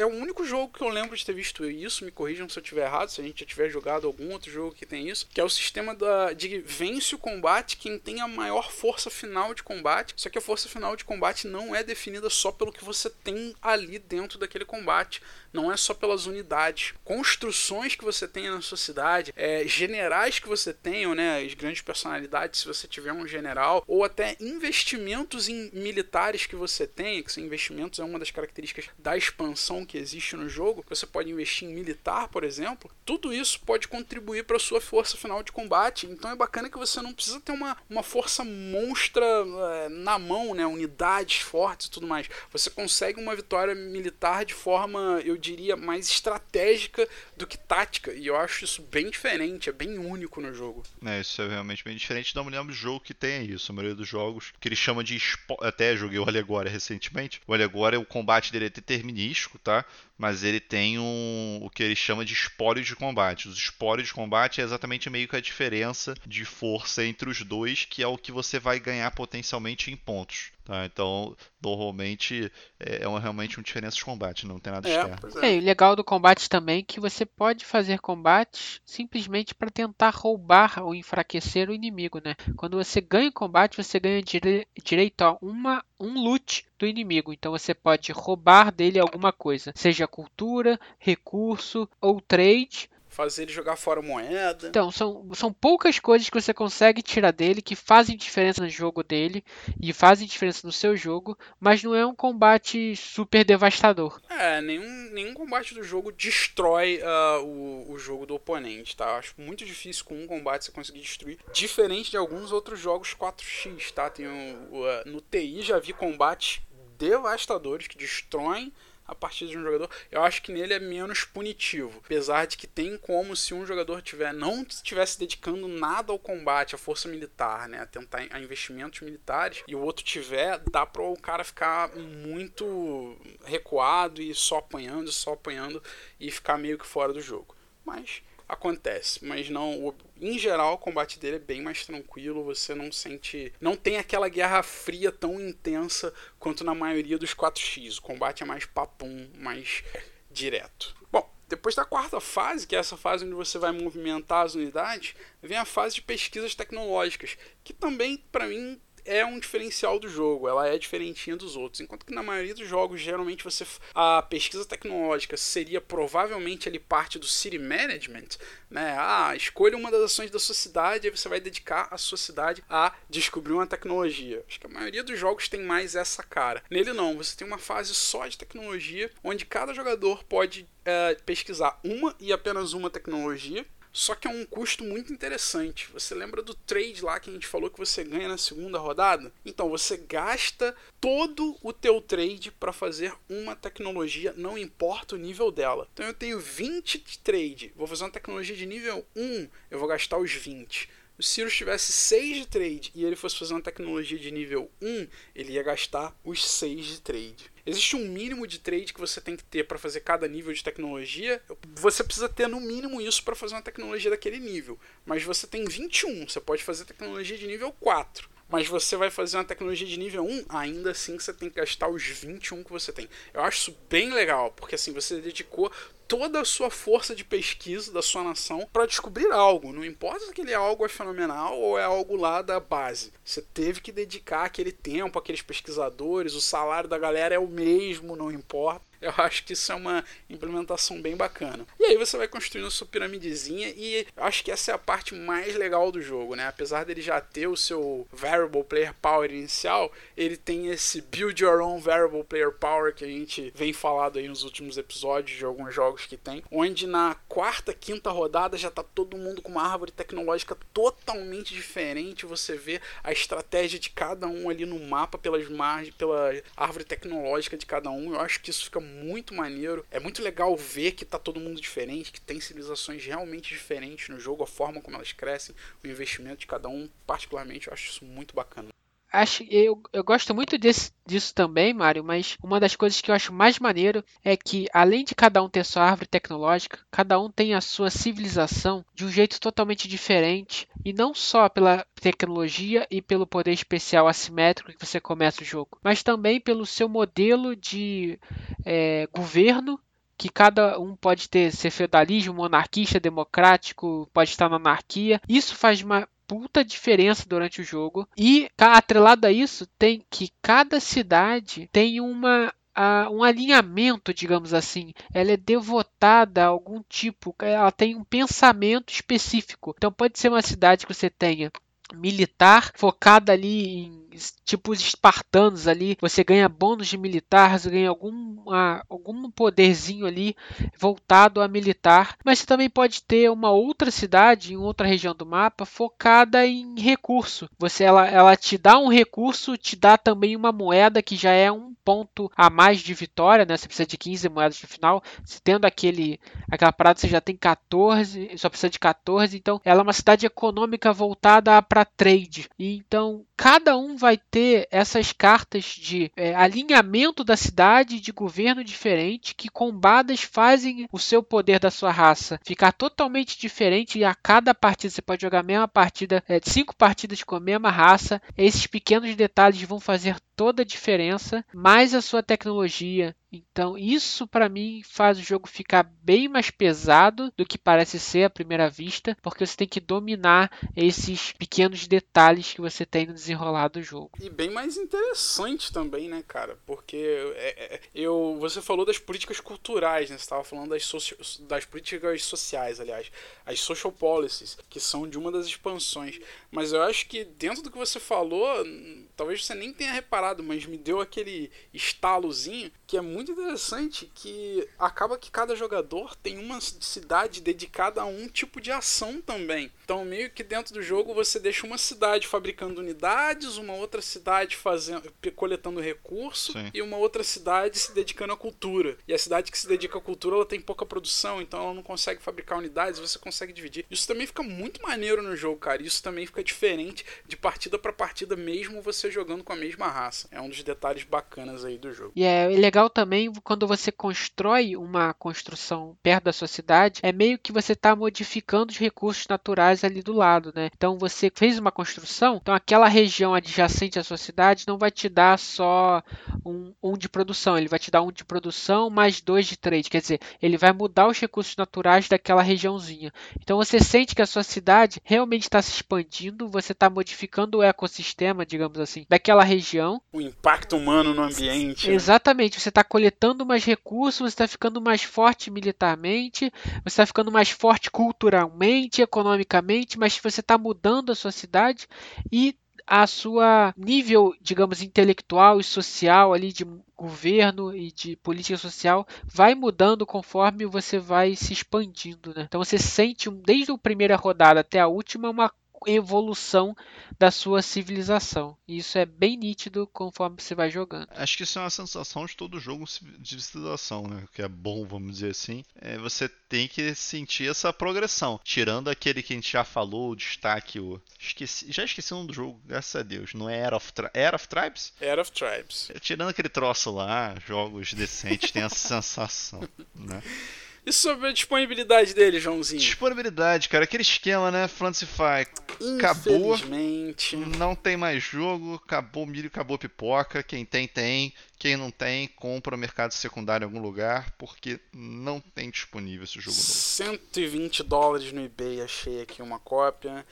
É o único jogo que eu lembro de ter visto isso, me corrijam se eu estiver errado, se a gente já tiver jogado algum outro jogo que tem isso, que é o sistema da, de vence o combate quem tem a maior força final de combate, só que a força final de combate não é definida só pelo que você tem ali dentro daquele combate, não é só pelas unidades, construções que você tenha na sua cidade, é, generais que você tenha, né, as grandes personalidades, se você tiver um general, ou até investimentos em militares que você tenha, que são investimentos, é uma das características da expansão que existe no jogo, você pode investir em militar, por exemplo, tudo isso pode contribuir para a sua força final de combate. Então é bacana que você não precisa ter uma, uma força monstra é, na mão, né? Unidades fortes e tudo mais. Você consegue uma vitória militar de forma, eu diria, mais estratégica do que tática, e eu acho isso bem diferente, é bem único no jogo. É, isso é realmente bem diferente, não me lembro de jogo que tem isso, a maioria dos jogos, que eles chamam de... Espo... Até joguei o Aliagora recentemente, o Aliagora, o combate dele é determinístico, tá? Mas ele tem um, o que ele chama de espólio de combate. Os espólios de combate é exatamente meio que a diferença de força entre os dois, que é o que você vai ganhar potencialmente em pontos. Tá? Então, normalmente, é uma, realmente uma diferença de combate, não tem nada é, externo. É. É, o legal do combate também é que você pode fazer combates simplesmente para tentar roubar ou enfraquecer o inimigo. Né? Quando você ganha combate, você ganha dire- direito a uma, um loot do inimigo, então você pode roubar dele alguma coisa, seja cultura, recurso ou trade. Fazer ele jogar fora moeda. Então, são, são poucas coisas que você consegue tirar dele, que fazem diferença no jogo dele, e fazem diferença no seu jogo, mas não é um combate super devastador. É, nenhum, nenhum combate do jogo destrói uh, o, o jogo do oponente, tá? Eu acho muito difícil com um combate você conseguir destruir, diferente de alguns outros jogos quatro X, tá? Tem um, uh, no T I já vi combates devastadores que destroem a partir de um jogador. Eu acho que nele é menos punitivo, apesar de que tem como se um jogador tiver, não estivesse dedicando nada ao combate, à força militar, né, a tentar a investimentos militares, e o outro tiver, dá para o cara ficar muito recuado e só apanhando, só apanhando e ficar meio que fora do jogo. Mas acontece, mas não, em geral o combate dele é bem mais tranquilo, você não sente, não tem aquela guerra fria tão intensa quanto na maioria dos quatro X, o combate é mais papum, mais direto. Bom, depois da quarta fase, que é essa fase onde você vai movimentar as unidades, vem a fase de pesquisas tecnológicas, que também, para mim, é um diferencial do jogo, ela é diferentinha dos outros, enquanto que na maioria dos jogos geralmente você, a pesquisa tecnológica seria provavelmente ali parte do city management, né? Ah, escolha uma das ações da sua cidade e você vai dedicar a sua cidade a descobrir uma tecnologia. Acho que a maioria dos jogos tem mais essa cara. Nele não, você tem uma fase só de tecnologia, onde cada jogador pode é, pesquisar uma e apenas uma tecnologia. Só que é um custo muito interessante. Você lembra do trade lá que a gente falou que você ganha na segunda rodada? Então você gasta todo o teu trade para fazer uma tecnologia, não importa o nível dela. Então eu tenho vinte de trade, vou fazer uma tecnologia de nível um, eu vou gastar os vinte. Se o Sirius tivesse seis de trade e ele fosse fazer uma tecnologia de nível um, ele ia gastar os seis de trade. Existe um mínimo de trade que você tem que ter para fazer cada nível de tecnologia. Você precisa ter no mínimo isso para fazer uma tecnologia daquele nível. Mas você tem vinte e um, você pode fazer tecnologia de nível quatro. Mas você vai fazer uma tecnologia de nível um, ainda assim você tem que gastar os vinte e um que você tem. Eu acho isso bem legal, porque assim você dedicou toda a sua força de pesquisa da sua nação para descobrir algo. Não importa se aquele algo é fenomenal ou é algo lá da base. Você teve que dedicar aquele tempo, aqueles pesquisadores, o salário da galera é o mesmo, não importa. Eu acho que isso é uma implementação bem bacana. E aí você vai construindo a sua piramidezinha e eu acho que essa é a parte mais legal do jogo, né? Apesar dele já ter o seu Variable Player Power inicial, ele tem esse Build Your Own Variable Player Power que a gente vem falado aí nos últimos episódios de alguns jogos que tem, onde na quarta, quinta rodada já tá todo mundo com uma árvore tecnológica totalmente diferente. Você vê a estratégia de cada um ali no mapa pelas margens, pela árvore tecnológica de cada um. Eu acho que isso fica muito maneiro, é muito legal ver que tá todo mundo diferente, que tem civilizações realmente diferentes no jogo, a forma como elas crescem, o investimento de cada um, particularmente eu acho isso muito bacana. Acho, eu, eu gosto muito desse, disso também, Mário, mas uma das coisas que eu acho mais maneiro é que, além de cada um ter sua árvore tecnológica, cada um tem a sua civilização de um jeito totalmente diferente, e não só pela tecnologia e pelo poder especial assimétrico que você começa o jogo, mas também pelo seu modelo de é, governo, que cada um pode ter, ser feudalismo, monarquista, democrático, pode estar na anarquia. Isso faz uma puta diferença durante o jogo. E atrelado a isso, tem que cada cidade tem uma, uh, um alinhamento, digamos assim. Ela é devotada a algum tipo, ela tem um pensamento específico. Então pode ser uma cidade que você tenha militar, focada ali em tipo os espartanos ali, você ganha bônus de militar, você ganha algum, ah, algum poderzinho ali voltado a militar, mas você também pode ter uma outra cidade em outra região do mapa focada em recurso, você, ela, ela te dá um recurso, te dá também uma moeda que já é um ponto a mais de vitória, né? Você precisa de quinze moedas no final, se tendo aquele, aquela parada você já tem quatorze, só precisa de quatorze, então ela é uma cidade econômica voltada para trade, e então cada um vai ter essas cartas de é, alinhamento da cidade, de governo diferente, que combadas fazem o seu poder da sua raça ficar totalmente diferente, e a cada partida você pode jogar a mesma partida, é, cinco partidas com a mesma raça, esses pequenos detalhes vão fazer toda a diferença, mais a sua tecnologia. Então isso para mim faz o jogo ficar bem mais pesado do que parece ser à primeira vista, porque você tem que dominar esses pequenos detalhes que você tem no desenrolar do jogo. E bem mais interessante também, né, cara? Porque é, é, eu, você falou das políticas culturais, né? Você estava falando das, soci... das políticas sociais, aliás, as social policies, que são de uma das expansões. Mas eu acho que dentro do que você falou, talvez você nem tenha reparado, mas me deu aquele estalozinho que é muito muito interessante, que acaba que cada jogador tem uma cidade dedicada a um tipo de ação também. Então meio que dentro do jogo você deixa uma cidade fabricando unidades, uma outra cidade fazendo, coletando recurso, sim, e uma outra cidade se dedicando à cultura. E a cidade que se dedica à cultura ela tem pouca produção, então ela não consegue fabricar unidades, você consegue dividir. Isso também fica muito maneiro no jogo, cara. Isso também fica diferente de partida para partida, mesmo você jogando com a mesma raça. É um dos detalhes bacanas aí do jogo. E yeah, é legal também também quando você constrói uma construção perto da sua cidade, é meio que você está modificando os recursos naturais ali do lado, né? Então você fez uma construção, então aquela região adjacente à sua cidade não vai te dar só um, um de produção, ele vai te dar um de produção mais dois de trade, quer dizer, ele vai mudar os recursos naturais daquela regiãozinha. Então você sente que a sua cidade realmente está se expandindo, você está modificando o ecossistema, digamos assim, daquela região. O impacto humano no ambiente. Exatamente, você está coletando mais recursos, você está ficando mais forte militarmente, você está ficando mais forte culturalmente, economicamente, mas você está mudando a sua cidade e a sua nível, digamos, intelectual e social ali de governo e de política social vai mudando conforme você vai se expandindo, né? Então você sente, desde a primeira rodada até a última, uma evolução da sua civilização. E isso é bem nítido conforme você vai jogando. Acho que isso é uma sensação de todo jogo de civilização, né? Que é bom, vamos dizer assim. É, você tem que sentir essa progressão. Tirando aquele que a gente já falou, o destaque, o... Esqueci, já esqueci o nome do jogo, graças a Deus. Não é Era of, Tri... Era of Tribes? Era of Tribes. Tirando aquele troço lá, jogos decentes tem essa sensação, né? E sobre a disponibilidade dele, Joãozinho? Disponibilidade, cara. Aquele esquema, né? Fantasy Flight. Acabou. Infelizmente. Não tem mais jogo. Acabou milho, acabou pipoca. Quem tem, tem. Quem não tem, compra no mercado secundário em algum lugar, porque não tem disponível esse jogo novo. cento e vinte dólares no eBay. Achei aqui uma cópia.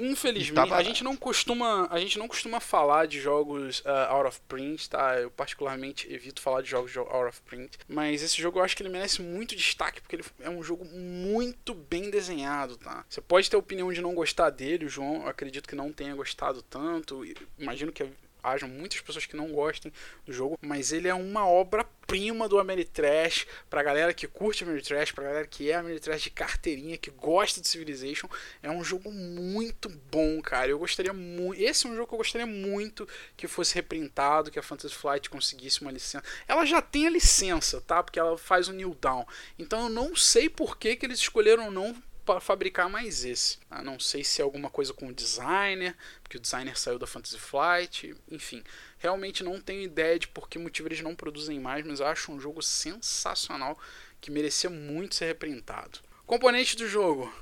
Infelizmente, tá a, gente não costuma, a gente não costuma falar de jogos uh, out of print, tá? Eu particularmente evito falar de jogos out of print. Mas esse jogo eu acho que ele merece muito destaque, porque ele é um jogo muito bem desenhado, tá? Você pode ter a opinião de não gostar dele, o João eu acredito que não tenha gostado tanto. Imagino que hajam muitas pessoas que não gostem do jogo, mas ele é uma obra-prima do Ameritrash, pra galera que curte Ameritrash, pra galera que é Ameritrash de carteirinha, que gosta de Civilization. É um jogo muito bom, cara. Eu gostaria muito... Esse é um jogo que eu gostaria muito que fosse reprintado, que a Fantasy Flight conseguisse uma licença. Ela já tem a licença, tá? Porque ela faz o New Down. Então eu não sei por que, que eles escolheram não fabricar mais esse. Ah, não sei se é alguma coisa com o designer, porque o designer saiu da Fantasy Flight, enfim. Realmente não tenho ideia de por que motivo eles não produzem mais, mas eu acho um jogo sensacional que merecia muito ser reprintado. Componente do jogo.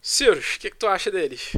Sirius, o que, que tu acha deles?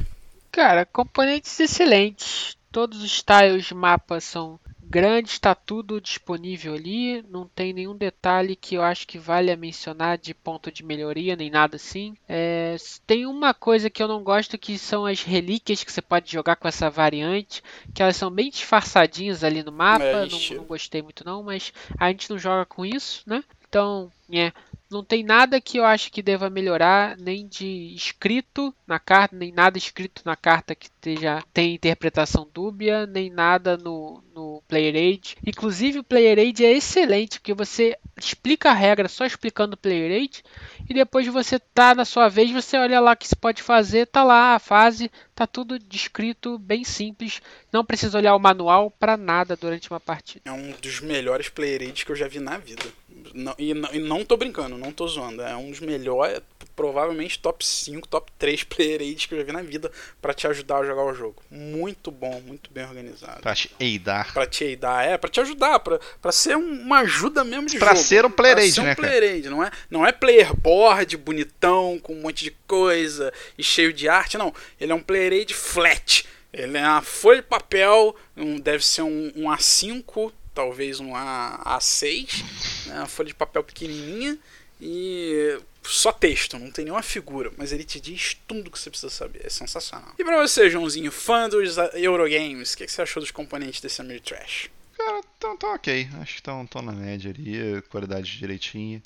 Cara, componentes excelentes. Todos os tiles de mapa são grande, está tudo disponível ali, não tem nenhum detalhe que eu acho que vale a mencionar de ponto de melhoria, nem nada assim. É, tem uma coisa que eu não gosto, que são as relíquias que você pode jogar com essa variante, que elas são bem disfarçadinhas ali no mapa, não, não gostei muito não, mas a gente não joga com isso, né? Então, é, não tem nada que eu acho que deva melhorar, nem de escrito na carta, nem nada escrito na carta que já tem interpretação dúbia, nem nada no, no Player Aid. Inclusive o Player Aid é excelente, porque você explica a regra só explicando o Player Aid, e depois você tá na sua vez, você olha lá o que se pode fazer, tá lá a fase, tá tudo descrito, bem simples, não precisa olhar o manual para nada durante uma partida. É um dos melhores Player Aids que eu já vi na vida. Não, e, não, e não tô brincando, não tô zoando. É um dos melhores, provavelmente top cinco, top três player aids que eu já vi na vida pra te ajudar a jogar o jogo. Muito bom, muito bem organizado. Pra te aidar. Pra te aidar, é, pra te ajudar, pra, pra ser um, uma ajuda mesmo de pra jogo. Pra ser um player aid, né? Pra ser um player aid, não é, não é player board bonitão, com um monte de coisa e cheio de arte, não. Ele é um player aid flat. Ele é uma folha de papel, um, deve ser um, um A cinco... talvez um A seis, né, uma folha de papel pequenininha e só texto, não tem nenhuma figura, mas ele te diz tudo que você precisa saber, é sensacional. E pra você, Joãozinho, fã dos Eurogames, o que, que você achou dos componentes desse Ameritrash? Cara, tão, tão ok, acho que tão, tão na média ali, qualidade direitinha,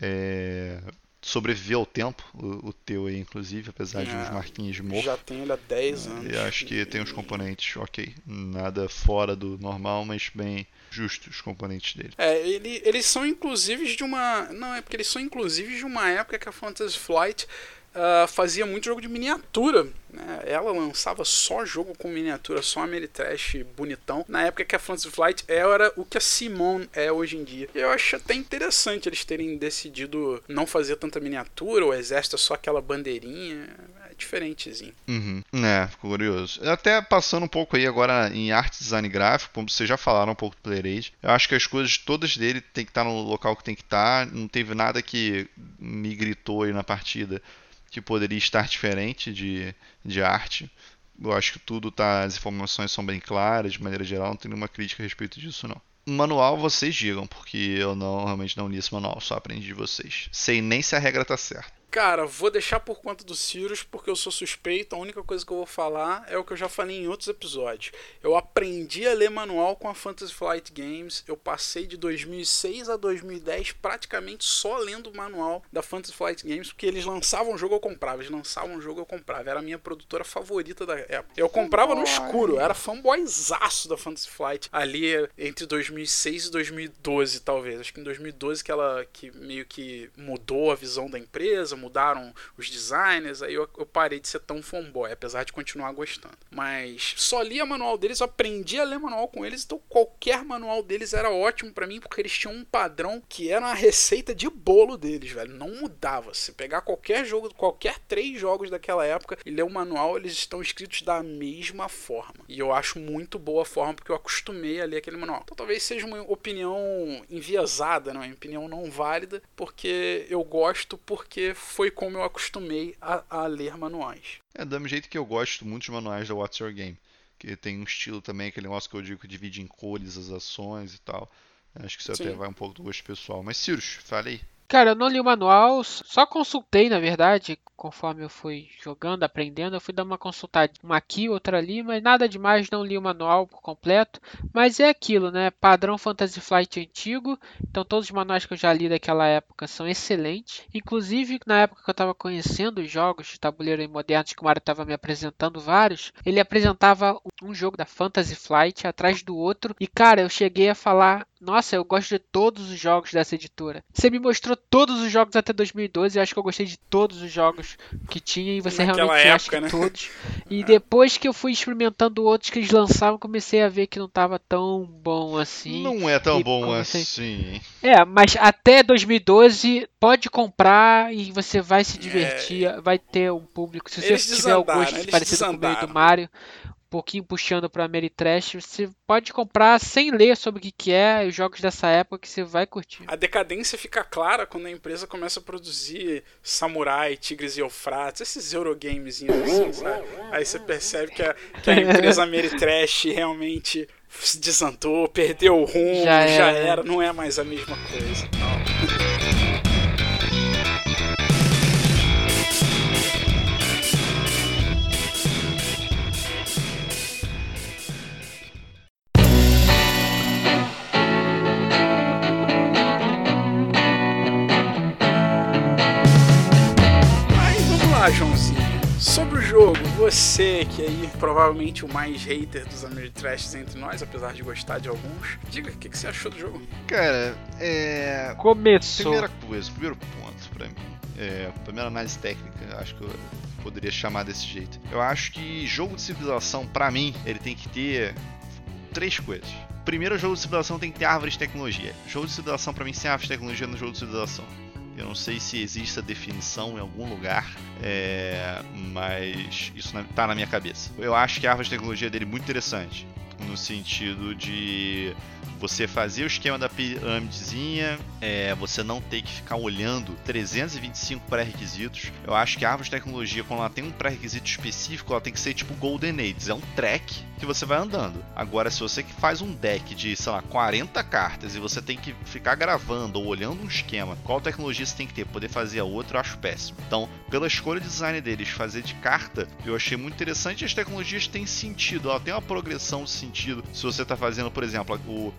é... sobreviver ao tempo, o, o teu aí, inclusive, apesar é, de uns marquinhos mortos. Já tem ele há dez anos. Eu acho que tem os componentes, ok, nada fora do normal, mas bem justos os componentes dele. É, ele, eles são inclusive de uma... Não, é porque eles são inclusive de uma época que a Fantasy Flight uh, fazia muito jogo de miniatura. Né? Ela lançava só jogo com miniatura, só Ameritrash bonitão. Na época que a Fantasy Flight era o que a Simon é hoje em dia. E eu acho até interessante eles terem decidido não fazer tanta miniatura, o exército é só aquela bandeirinha, é diferentezinho. Uhum. É, ficou curioso. Até passando um pouco aí agora em arte, design gráfico, como vocês já falaram um pouco do Player Age, eu acho que as coisas todas dele tem que estar no local que tem que estar, não teve nada que me gritou aí na partida que poderia estar diferente de, de arte. Eu acho que tudo tá, as informações são bem claras, de maneira geral, não tem nenhuma crítica a respeito disso, não. Manual vocês digam, porque eu não realmente não li esse manual, só aprendi de vocês. Sei nem se a regra tá certa. Cara, vou deixar por conta do Sirius, porque eu sou suspeito. A única coisa que eu vou falar é o que eu já falei em outros episódios. Eu aprendi a ler manual com a Fantasy Flight Games. Eu passei de dois mil e seis a dois mil e dez praticamente só lendo o manual da Fantasy Flight Games, porque eles lançavam o jogo, eu comprava. Eles lançavam o jogo, eu comprava. Era a minha produtora favorita da época. Eu comprava no escuro. Era fanboyzaço da Fantasy Flight ali entre dois mil e seis e dois mil e doze, talvez. Acho que em dois mil e doze que ela que meio que mudou a visão da empresa, mudaram os designers, aí eu, eu parei de ser tão fanboy, apesar de continuar gostando. Mas só lia manual deles, eu aprendi a ler manual com eles, então qualquer manual deles era ótimo pra mim, porque eles tinham um padrão que era a receita de bolo deles, velho. Não mudava. Se pegar qualquer jogo, qualquer três jogos daquela época e ler o manual, eles estão escritos da mesma forma. E eu acho muito boa a forma, porque eu acostumei a ler aquele manual. Então talvez seja uma opinião enviesada, né? Uma opinião não válida, porque eu gosto, porque foi como eu acostumei a, a ler manuais. É, do mesmo jeito que eu gosto muito dos manuais da What's Your Game, que tem um estilo também, aquele negócio que eu digo que divide em cores as ações e tal. Acho que isso Sim. até vai um pouco do gosto pessoal. Mas, Sirius, fala aí. Cara, eu não li o manual, só consultei, na verdade, conforme eu fui jogando, aprendendo, eu fui dar uma consultada, uma aqui, outra ali, mas nada demais, não li o manual por completo, mas é aquilo, né, padrão Fantasy Flight antigo, então todos os manuais que eu já li daquela época são excelentes, inclusive na época que eu estava conhecendo os jogos de tabuleiro e modernos, que o Mário estava me apresentando vários, ele apresentava um jogo da Fantasy Flight atrás do outro, e cara, eu cheguei a falar... Nossa, eu gosto de todos os jogos dessa editora. Você me mostrou todos os jogos até dois mil e doze. Eu acho que eu gostei de todos os jogos que tinha. E você naquela realmente época, acha que né? todos. E é. Depois que eu fui experimentando outros que eles lançavam, comecei a ver que não estava tão bom assim. Não é tão e bom comecei... assim. É, mas até dois mil e doze pode comprar e você vai se divertir. É... Vai ter um público. Se eles você tiver o gosto parecido com o meio do Mário... Um pouquinho puxando para Ameritrash, você pode comprar sem ler sobre o que, que é os jogos dessa época que você vai curtir. A decadência fica clara quando a empresa começa a produzir Samurai, Tigres e Eufrates, esses Eurogamezinhos assim, sabe? Aí você percebe que a, que a empresa Ameritrash realmente se desandou, perdeu o rumo, já, já era. era, não é mais a mesma coisa. Não. Sobre o jogo, você que é aí, provavelmente o mais hater dos Ameritrashs entre nós, apesar de gostar de alguns, diga o que, que você achou do jogo. Cara, é... Começou. Primeira coisa, primeiro ponto pra mim, é, primeira análise técnica, acho que eu poderia chamar desse jeito. Eu acho que jogo de civilização, pra mim, ele tem que ter três coisas. Primeiro, jogo de civilização tem que ter árvores de tecnologia. Jogo de civilização, pra mim, sem árvores de tecnologia no jogo de civilização. Eu não sei se existe essa definição em algum lugar, é... mas isso tá na minha cabeça. Eu acho que a árvore de tecnologia dele é muito interessante, no sentido de você fazer o esquema da pirâmidezinha, é... você não ter que ficar olhando trezentos e vinte e cinco pré-requisitos. Eu acho que a árvore de tecnologia, quando ela tem um pré-requisito específico, ela tem que ser tipo Golden Ages, é um track que você vai andando. Agora, se você faz um deck de, sei lá, quarenta cartas e você tem que ficar gravando ou olhando um esquema, qual tecnologia você tem que ter, poder fazer a outra, eu acho péssimo. Então, pela escolha de design deles, fazer de carta, eu achei muito interessante. As tecnologias têm sentido, ela tem uma progressão de sentido. Se você está fazendo, por exemplo,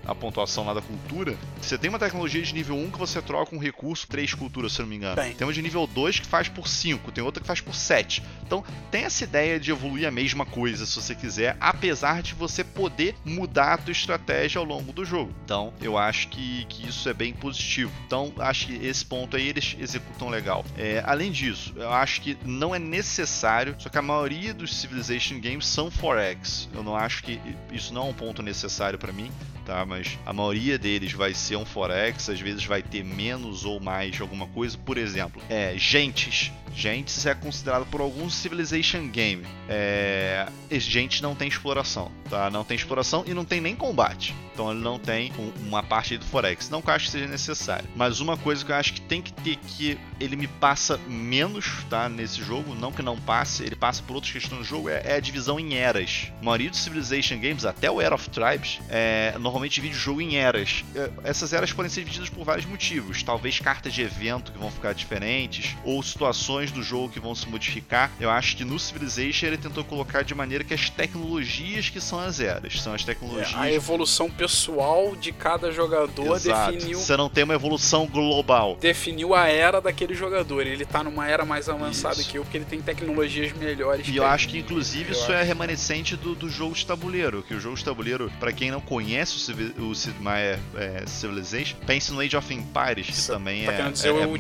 a, a pontuação lá da cultura, você tem uma tecnologia de nível um que você troca um recurso, três culturas, se não me engano. Bem. Tem uma de nível dois que faz por cinco, tem outra que faz por sete. Então, tem essa ideia de evoluir a mesma coisa, se você quiser, apesar de você poder mudar a tua estratégia ao longo do jogo. Então, eu acho que, que isso é bem positivo. Então, acho que esse ponto aí eles executam legal. É, além disso, eu acho que não é necessário, só que a maioria dos Civilization Games são quatro X. Eu não acho que isso não é um ponto necessário para mim, tá? Mas a maioria deles vai ser um quatro X, às vezes vai ter menos ou mais alguma coisa. Por exemplo, é, gentes. Gentes é considerado por alguns Civilization Game. É... Gentes não tem exploração, tá? Não tem exploração e não tem nem combate. Então ele não tem um, uma parte aí do Forex. Não que eu acho que seja necessário. Mas uma coisa que eu acho que tem que ter, que ele me passa menos, tá? Nesse jogo, não que não passe, ele passa por outras questões do jogo, é, é a divisão em eras. A maioria dos Civilization Games, até o Era of Tribes, é... normalmente divide o jogo em eras. Essas eras podem ser divididas por vários motivos. Talvez cartas de evento que vão ficar diferentes, ou situações do jogo que vão se modificar. Eu acho que no Civilization ele tentou colocar de maneira que as tecnologias que são as eras, são as tecnologias... É, a evolução pessoal de cada jogador. Exato. Definiu... Você não tem uma evolução global. Definiu a era daquele jogador. Ele tá numa era mais avançada isso. que eu, porque ele tem tecnologias melhores. E eu acho que, inclusive, melhores. Isso é remanescente do, do jogo de tabuleiro, que o jogo de tabuleiro, pra quem não conhece o, Civi... o Sid Meier é, Civilization, pense no Age of Empires, que isso também tá é, é, é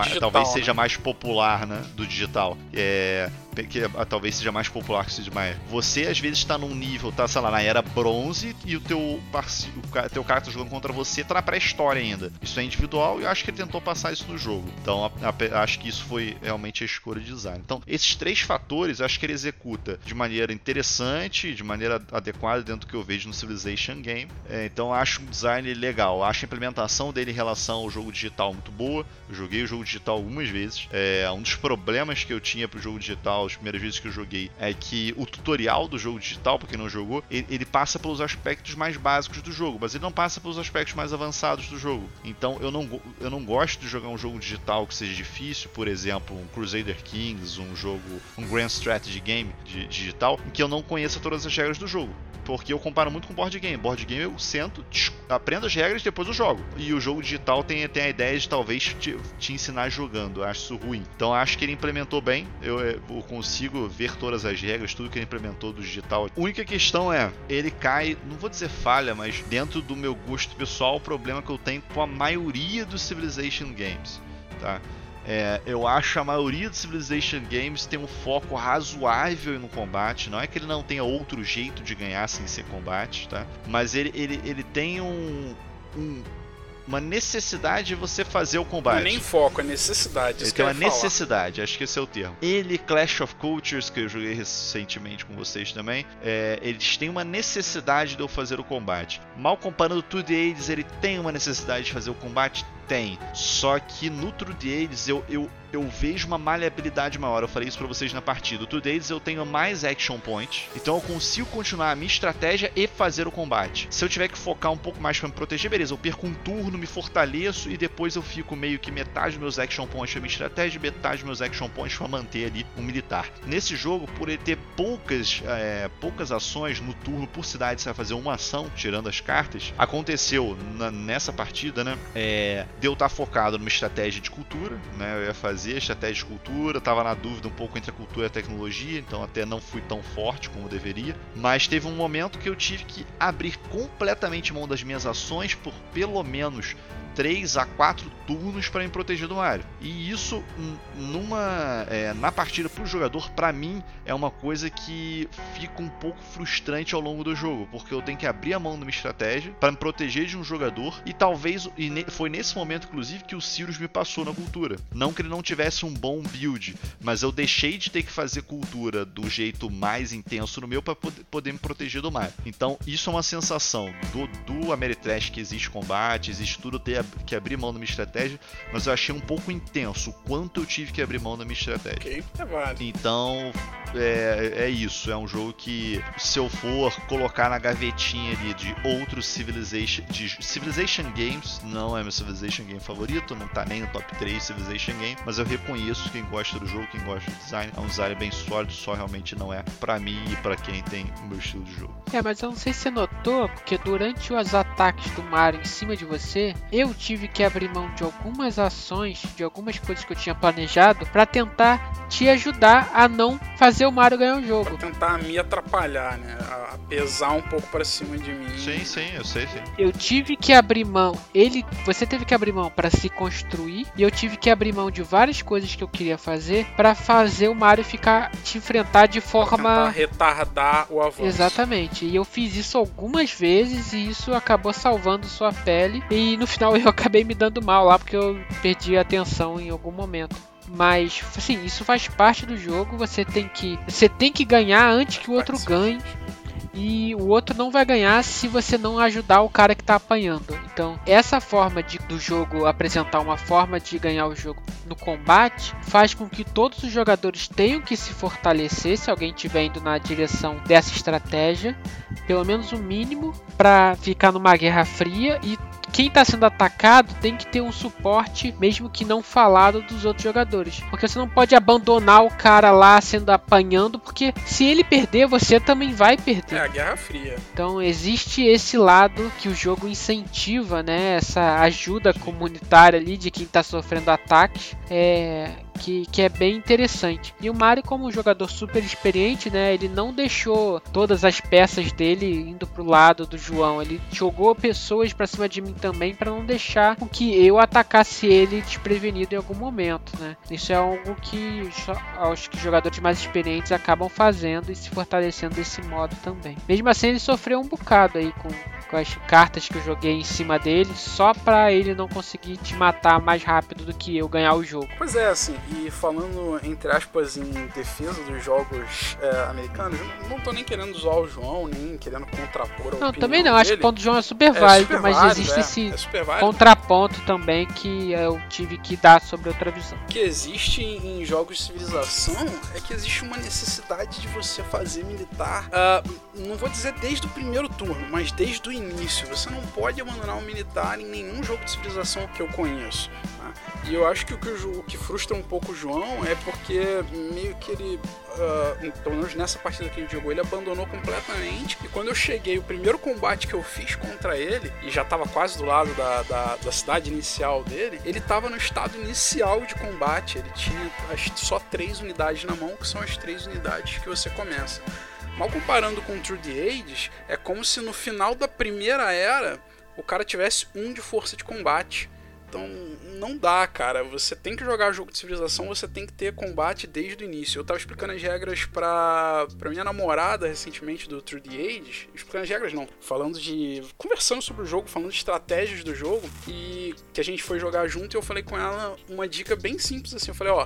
digital, talvez né? seja mais popular, né, do digital. É... que talvez seja mais popular que o Sid Meier. Você às vezes tá num nível, tá, sei lá, na era bronze, e o teu parce... o ca... teu cara que tá jogando contra você tá na pré-história ainda. Isso é individual, e eu acho que ele tentou passar isso no jogo. Então a... A... acho que isso foi realmente a escolha de design. Então esses três fatores, eu acho que ele executa de maneira interessante, de maneira adequada dentro do que eu vejo no Civilization Game. É, então eu acho o design legal. Eu acho a implementação dele em relação ao jogo digital muito boa. Eu joguei o jogo digital algumas vezes. É... Um dos problemas que eu tinha pro jogo digital as primeiras vezes que eu joguei, é que o tutorial do jogo digital, pra quem não jogou, ele, ele passa pelos aspectos mais básicos do jogo, mas ele não passa pelos aspectos mais avançados do jogo. Então eu não, eu não gosto de jogar um jogo digital que seja difícil, por exemplo, um Crusader Kings, um jogo, um Grand Strategy Game de, digital, em que eu não conheça todas as regras do jogo, porque eu comparo muito com board game. Board game eu sento, tch, aprendo as regras, depois eu jogo. E o jogo digital tem, tem a ideia de talvez te, te ensinar jogando. Eu acho isso ruim. Então eu acho que ele implementou bem. Eu, eu consigo ver todas as regras, tudo que ele implementou do digital. A única questão é, ele cai, não vou dizer falha, mas dentro do meu gosto pessoal, o problema que eu tenho com a maioria dos Civilization Games, tá? É, eu acho que a maioria dos Civilization Games tem um foco razoável no combate. Não é que ele não tenha outro jeito de ganhar sem ser combate, tá? Mas ele, ele, ele tem um... um uma necessidade de você fazer o combate. Nem foco, é necessidade. Isso que é uma necessidade, acho que esse é o termo. Ele, Clash of Cultures, que eu joguei recentemente com vocês também, é, eles têm uma necessidade de eu fazer o combate. Mal comparando o Through the Ages, ele tem uma necessidade de fazer o combate? Tem. Só que no True Tales eu, eu, eu vejo uma maleabilidade maior. Eu falei isso pra vocês na partida. No True Tales eu tenho mais action points, então eu consigo continuar a minha estratégia e fazer o combate. Se eu tiver que focar um pouco mais pra me proteger, beleza, eu perco um turno, me fortaleço, e depois eu fico meio que metade dos meus action points pra minha estratégia e metade dos meus action points pra manter ali um militar. Nesse jogo, por ele ter poucas, é, poucas ações no turno, por cidade você vai fazer uma ação, tirando as cartas. Aconteceu na, nessa partida, né? É... de eu estar focado numa estratégia de cultura, né? Eu ia fazer estratégia de cultura, estava na dúvida um pouco entre a cultura e a tecnologia, então até não fui tão forte como deveria, mas teve um momento que eu tive que abrir completamente mão das minhas ações por pelo menos três a quatro turnos para me proteger do Mário. E isso numa, é, na partida pro jogador, para mim, é uma coisa que fica um pouco frustrante ao longo do jogo, porque eu tenho que abrir a mão da minha estratégia para me proteger de um jogador, e talvez, e ne, foi nesse momento inclusive que o Sirius me passou na cultura. Não que ele não tivesse um bom build, mas eu deixei de ter que fazer cultura do jeito mais intenso no meu para poder, poder me proteger do Mário. Então isso é uma sensação do, do Ameritrash, que existe combate, existe tudo, ter que abrir mão da minha estratégia, mas eu achei um pouco intenso o quanto eu tive que abrir mão da minha estratégia. Okay, é válido. Então é, é isso, é um jogo que, se eu for colocar na gavetinha ali de outros Civilization, de Civilization Games, não é meu Civilization Game favorito, não tá nem no top três Civilization Game, mas eu reconheço quem gosta do jogo, quem gosta do design, é um design bem sólido, só realmente não é pra mim e pra quem tem o meu estilo de jogo. É, mas eu não sei se você notou, porque durante os ataques do Mario em cima de você, eu tive que abrir mão de algumas ações, de algumas coisas que eu tinha planejado, pra tentar te ajudar a não fazer o Mario ganhar o jogo. Pra tentar me atrapalhar, né? A pesar um pouco pra cima de mim. Sim, sim, eu sei, sim. Eu tive que abrir mão, ele, você teve que abrir mão pra se construir, e eu tive que abrir mão de várias coisas que eu queria fazer pra fazer o Mario ficar, te enfrentar de forma... Pra retardar o avanço. Exatamente, e eu fiz isso algumas vezes, e isso acabou salvando sua pele, e no final eu acabei me dando mal lá porque eu perdi a atenção em algum momento. Mas, assim, isso faz parte do jogo. Você tem que, você tem que ganhar antes que o outro ganhe. E o outro não vai ganhar se você não ajudar o cara que tá apanhando. Então, essa forma de, do jogo apresentar uma forma de ganhar o jogo no combate faz com que todos os jogadores tenham que se fortalecer se alguém estiver indo na direção dessa estratégia. Pelo menos o mínimo para ficar numa guerra fria, e quem está sendo atacado tem que ter um suporte, mesmo que não falado, dos outros jogadores. Porque você não pode abandonar o cara lá sendo apanhando, porque se ele perder, você também vai perder. É a guerra fria. Então existe esse lado que o jogo incentiva, né? Essa ajuda comunitária ali de quem está sofrendo ataques. É... Que, que é bem interessante. E o Mario, como um jogador super experiente, né, ele não deixou todas as peças dele indo pro lado do João. Ele jogou pessoas pra cima de mim também, pra não deixar com que eu atacasse ele desprevenido em algum momento, né. Isso é algo que acho que jogadores mais experientes acabam fazendo e se fortalecendo desse modo também. Mesmo assim, ele sofreu um bocado aí com, com as cartas que eu joguei em cima dele, só pra ele não conseguir te matar mais rápido do que eu ganhar o jogo. Pois é, assim, e falando, entre aspas, em defesa dos jogos é, americanos, não tô nem querendo zoar o João, nem querendo contrapor a opinião. Não, também não, dele. Acho que o ponto do João é super válido, é super mas válido, existe é, esse é contraponto também que eu tive que dar sobre outra visão. O que existe em jogos de civilização é que existe uma necessidade de você fazer militar, uh, não vou dizer desde o primeiro turno, mas desde o início. Você não pode abandonar um militar em nenhum jogo de civilização que eu conheço. Tá? E eu acho que o que, o, o que frustra um pouco o João é porque meio que ele, uh, pelo menos nessa partida que ele jogou, ele abandonou completamente. E quando eu cheguei, o primeiro combate que eu fiz contra ele, e já tava quase do lado da, da, da cidade inicial dele, ele tava no estado inicial de combate. Ele tinha as, só três unidades na mão, que são as três unidades que você começa. Mal comparando com Through the Ages, é como se no final da primeira era o cara tivesse um de força de combate. Então não dá, cara, você tem que jogar jogo de civilização, você tem que ter combate desde o início. Eu tava explicando as regras pra, pra minha namorada recentemente do True the Ages, explicando as regras não, falando de... conversando sobre o jogo, falando de estratégias do jogo, e que a gente foi jogar junto e eu falei com ela uma dica bem simples assim, eu falei, ó,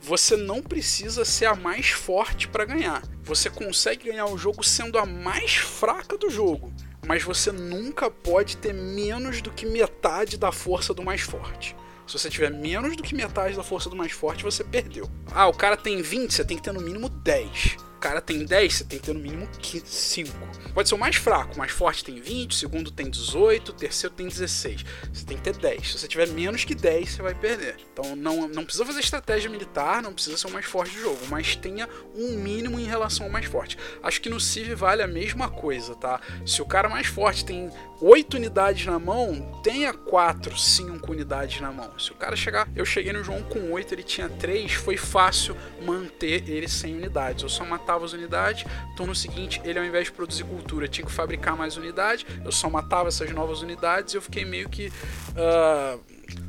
você não precisa ser a mais forte pra ganhar, você consegue ganhar o jogo sendo a mais fraca do jogo. Mas você nunca pode ter menos do que metade da força do mais forte. Se você tiver menos do que metade da força do mais forte, você perdeu. Ah, o cara tem vinte, você tem que ter no mínimo dez. O cara tem dez, você tem que ter no mínimo cinco. Pode ser o mais fraco, o mais forte tem vinte, o segundo tem dezoito, o terceiro tem dezesseis. Você tem que ter dez. Se você tiver menos que dez, você vai perder. Então não, não precisa fazer estratégia militar, não precisa ser o mais forte do jogo, mas tenha um mínimo em relação ao mais forte. Acho que no Civ vale a mesma coisa, tá? Se o cara mais forte tem oito unidades na mão, tenha quatro, cinco unidades na mão. Se o cara chegar... Eu cheguei no João com oito, ele tinha três, foi fácil manter ele sem unidades. Eu só matei as unidades, turno seguinte ele ao invés de produzir cultura, tinha que fabricar mais unidades, eu só matava essas novas unidades e eu fiquei meio que uh,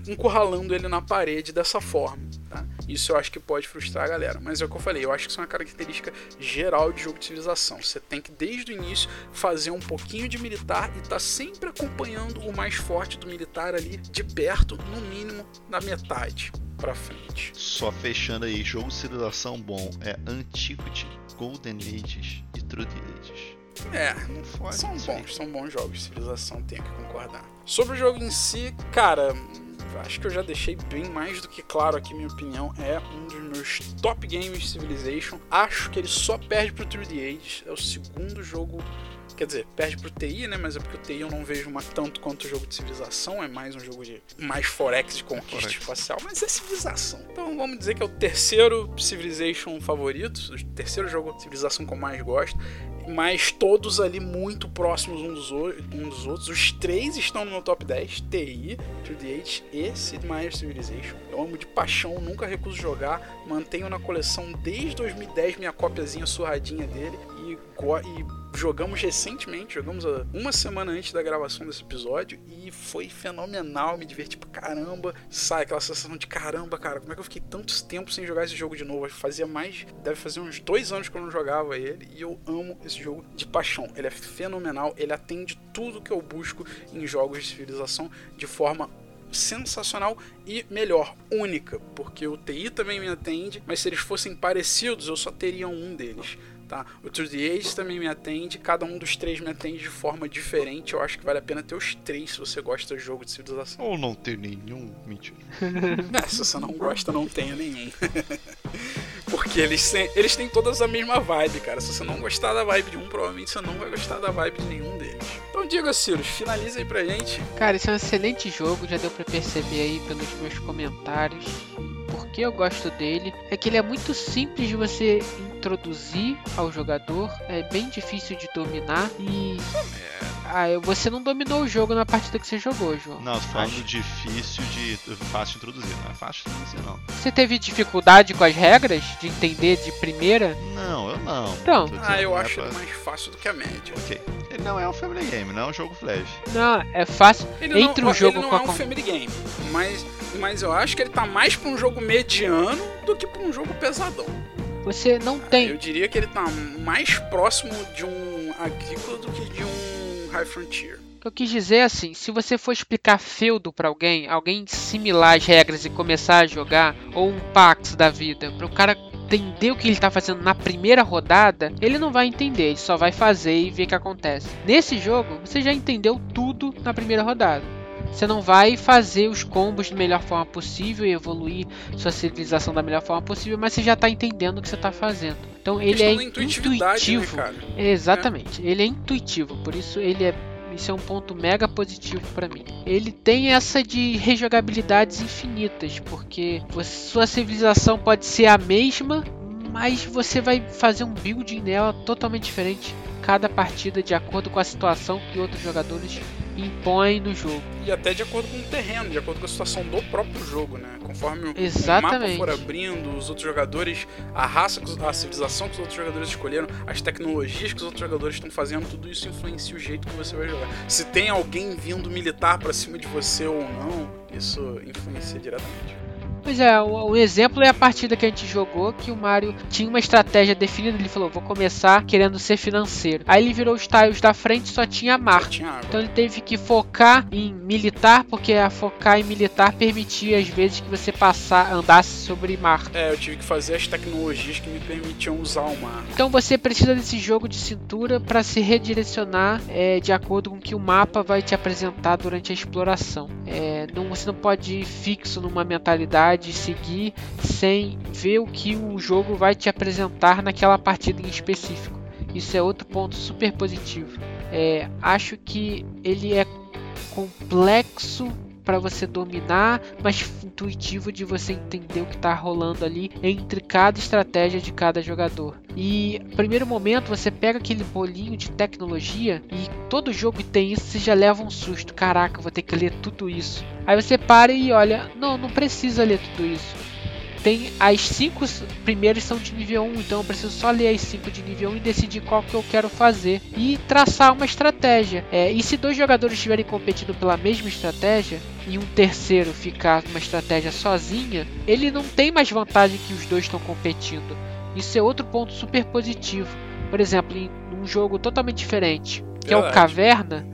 encurralando ele na parede dessa forma, tá? Isso eu acho que pode frustrar a galera, mas é o que eu falei, eu acho que isso é uma característica geral de jogo de civilização, você tem que desde o início fazer um pouquinho de militar e tá sempre acompanhando o mais forte do militar ali de perto, no mínimo na metade pra frente. Só fechando aí, jogo de civilização bom é Antiquity, Golden Ages e True the Ages. É, não fode, são bons, aí. São bons jogos de civilização, tenho que concordar. Sobre o jogo em si, cara, acho que eu já deixei bem mais do que claro aqui, minha opinião, é um dos meus top games de Civilization. Acho que ele só perde pro True the Ages, é o segundo jogo... Quer dizer, perde pro T I, né? Mas é porque o T I eu não vejo uma tanto quanto o jogo de civilização. É mais um jogo de... mais forex de conquista forex. Espacial. Mas é civilização. Então vamos dizer que é o terceiro Civilization favorito. O terceiro jogo de civilização que eu mais gosto. Mas todos ali muito próximos um dos, o... um dos outros. Os três estão no meu top dez. T I, True the Ages e Sid Meier's Civilization. Eu amo de paixão. Nunca recuso jogar. Mantenho na coleção desde dois mil e dez minha cópiazinha surradinha dele. E... Go... e... Jogamos recentemente, jogamos uma semana antes da gravação desse episódio e foi fenomenal, me diverti pra caramba. Sai aquela sensação de caramba, cara, como é que eu fiquei tanto tempo sem jogar esse jogo de novo? Fazia mais, deve fazer uns dois anos que eu não jogava ele e eu amo esse jogo de paixão. Ele é fenomenal, ele atende tudo que eu busco em jogos de civilização de forma sensacional e melhor, única, porque o T I também me atende, mas se eles fossem parecidos eu só teria um deles, tá? O Through the Ages também me atende, cada um dos três me atende de forma diferente. Eu acho que vale a pena ter os três se você gosta de jogo de civilização. Ou não ter nenhum, mentira. É, se você não gosta, não tenha nenhum. Porque eles, eles têm todas a mesma vibe, cara. Se você não gostar da vibe de um, provavelmente você não vai gostar da vibe de nenhum deles. Então diga, Sirius, finaliza aí pra gente. Cara, esse é um excelente jogo, já deu pra perceber aí pelos meus comentários. Por que eu gosto dele é que ele é muito simples de você introduzir ao jogador, é bem difícil de dominar e... Ah, você não dominou o jogo na partida que você jogou, João. Não, tô falando difícil de... fácil de introduzir, não é fácil de introduzir, não. Você teve dificuldade com as regras? De entender de primeira? Não, eu não. Então. Ah, eu acho ele mais fácil do que a média. Ok. Ele não é um family game, não é um jogo flash. Não, é fácil. Ele Entre não, um jogo ele não com a... é um family game, mas, mas eu acho que ele tá mais pra um jogo mediano do que pra um jogo pesadão. Você não ah, tem... Eu diria que ele tá mais próximo de um agrícola do que de um High Frontier. O que eu quis dizer é assim, se você for explicar feudo pra alguém, alguém similar as regras e começar a jogar, ou um Pax da vida, pro cara entender o que ele tá fazendo na primeira rodada, ele não vai entender, ele só vai fazer e ver o que acontece. Nesse jogo, você já entendeu tudo na primeira rodada. Você não vai fazer os combos da melhor forma possível e evoluir sua civilização da melhor forma possível, mas você já está entendendo o que você está fazendo. Então ele é intuitivo. Né, exatamente, é. Ele é intuitivo, por isso ele é, isso é um ponto mega positivo para mim. Ele tem essa de rejogabilidades infinitas, porque sua civilização pode ser a mesma, mas você vai fazer um building nela totalmente diferente cada partida de acordo com a situação que outros jogadores impõem no jogo. E até de acordo com o terreno, de acordo com a situação do próprio jogo, né? Conforme Exatamente. o mapa for abrindo, os outros jogadores, a raça, a civilização que os outros jogadores escolheram, as tecnologias que os outros jogadores estão fazendo, tudo isso influencia o jeito que você vai jogar. Se tem alguém vindo militar pra cima de você ou não, isso influencia diretamente. Pois é, um exemplo é a partida que a gente jogou, que o Mário tinha uma estratégia definida, ele falou, vou começar querendo ser financeiro. Aí ele virou os tiles da frente, só tinha mar. Então ele teve que focar em militar, porque a focar em militar permitia às vezes que você passar, andasse sobre mar. É, eu tive que fazer as tecnologias que me permitiam usar o mar. Então você precisa desse jogo de cintura para se redirecionar é, de acordo com o que o mapa vai te apresentar durante a exploração. É, não, você não pode ir fixo numa mentalidade de seguir sem ver o que o jogo vai te apresentar naquela partida em específico. Isso é outro ponto super positivo. É, acho que ele é complexo para você dominar, mas intuitivo de você entender o que está rolando ali entre cada estratégia de cada jogador. E no primeiro momento você pega aquele bolinho de tecnologia e todo jogo que tem isso você já leva um susto. Caraca, vou ter que ler tudo isso. Aí você para e olha, não, não precisa ler tudo isso. Tem as cinco primeiras são de nível um, então eu preciso só ler as cinco de nível um e decidir qual que eu quero fazer e traçar uma estratégia. É, e se dois jogadores estiverem competindo pela mesma estratégia e um terceiro ficar numa estratégia sozinha, ele não tem mais vantagem que os dois estão competindo. Isso é outro ponto super positivo. Por exemplo, em um jogo totalmente diferente, que é o Caverna,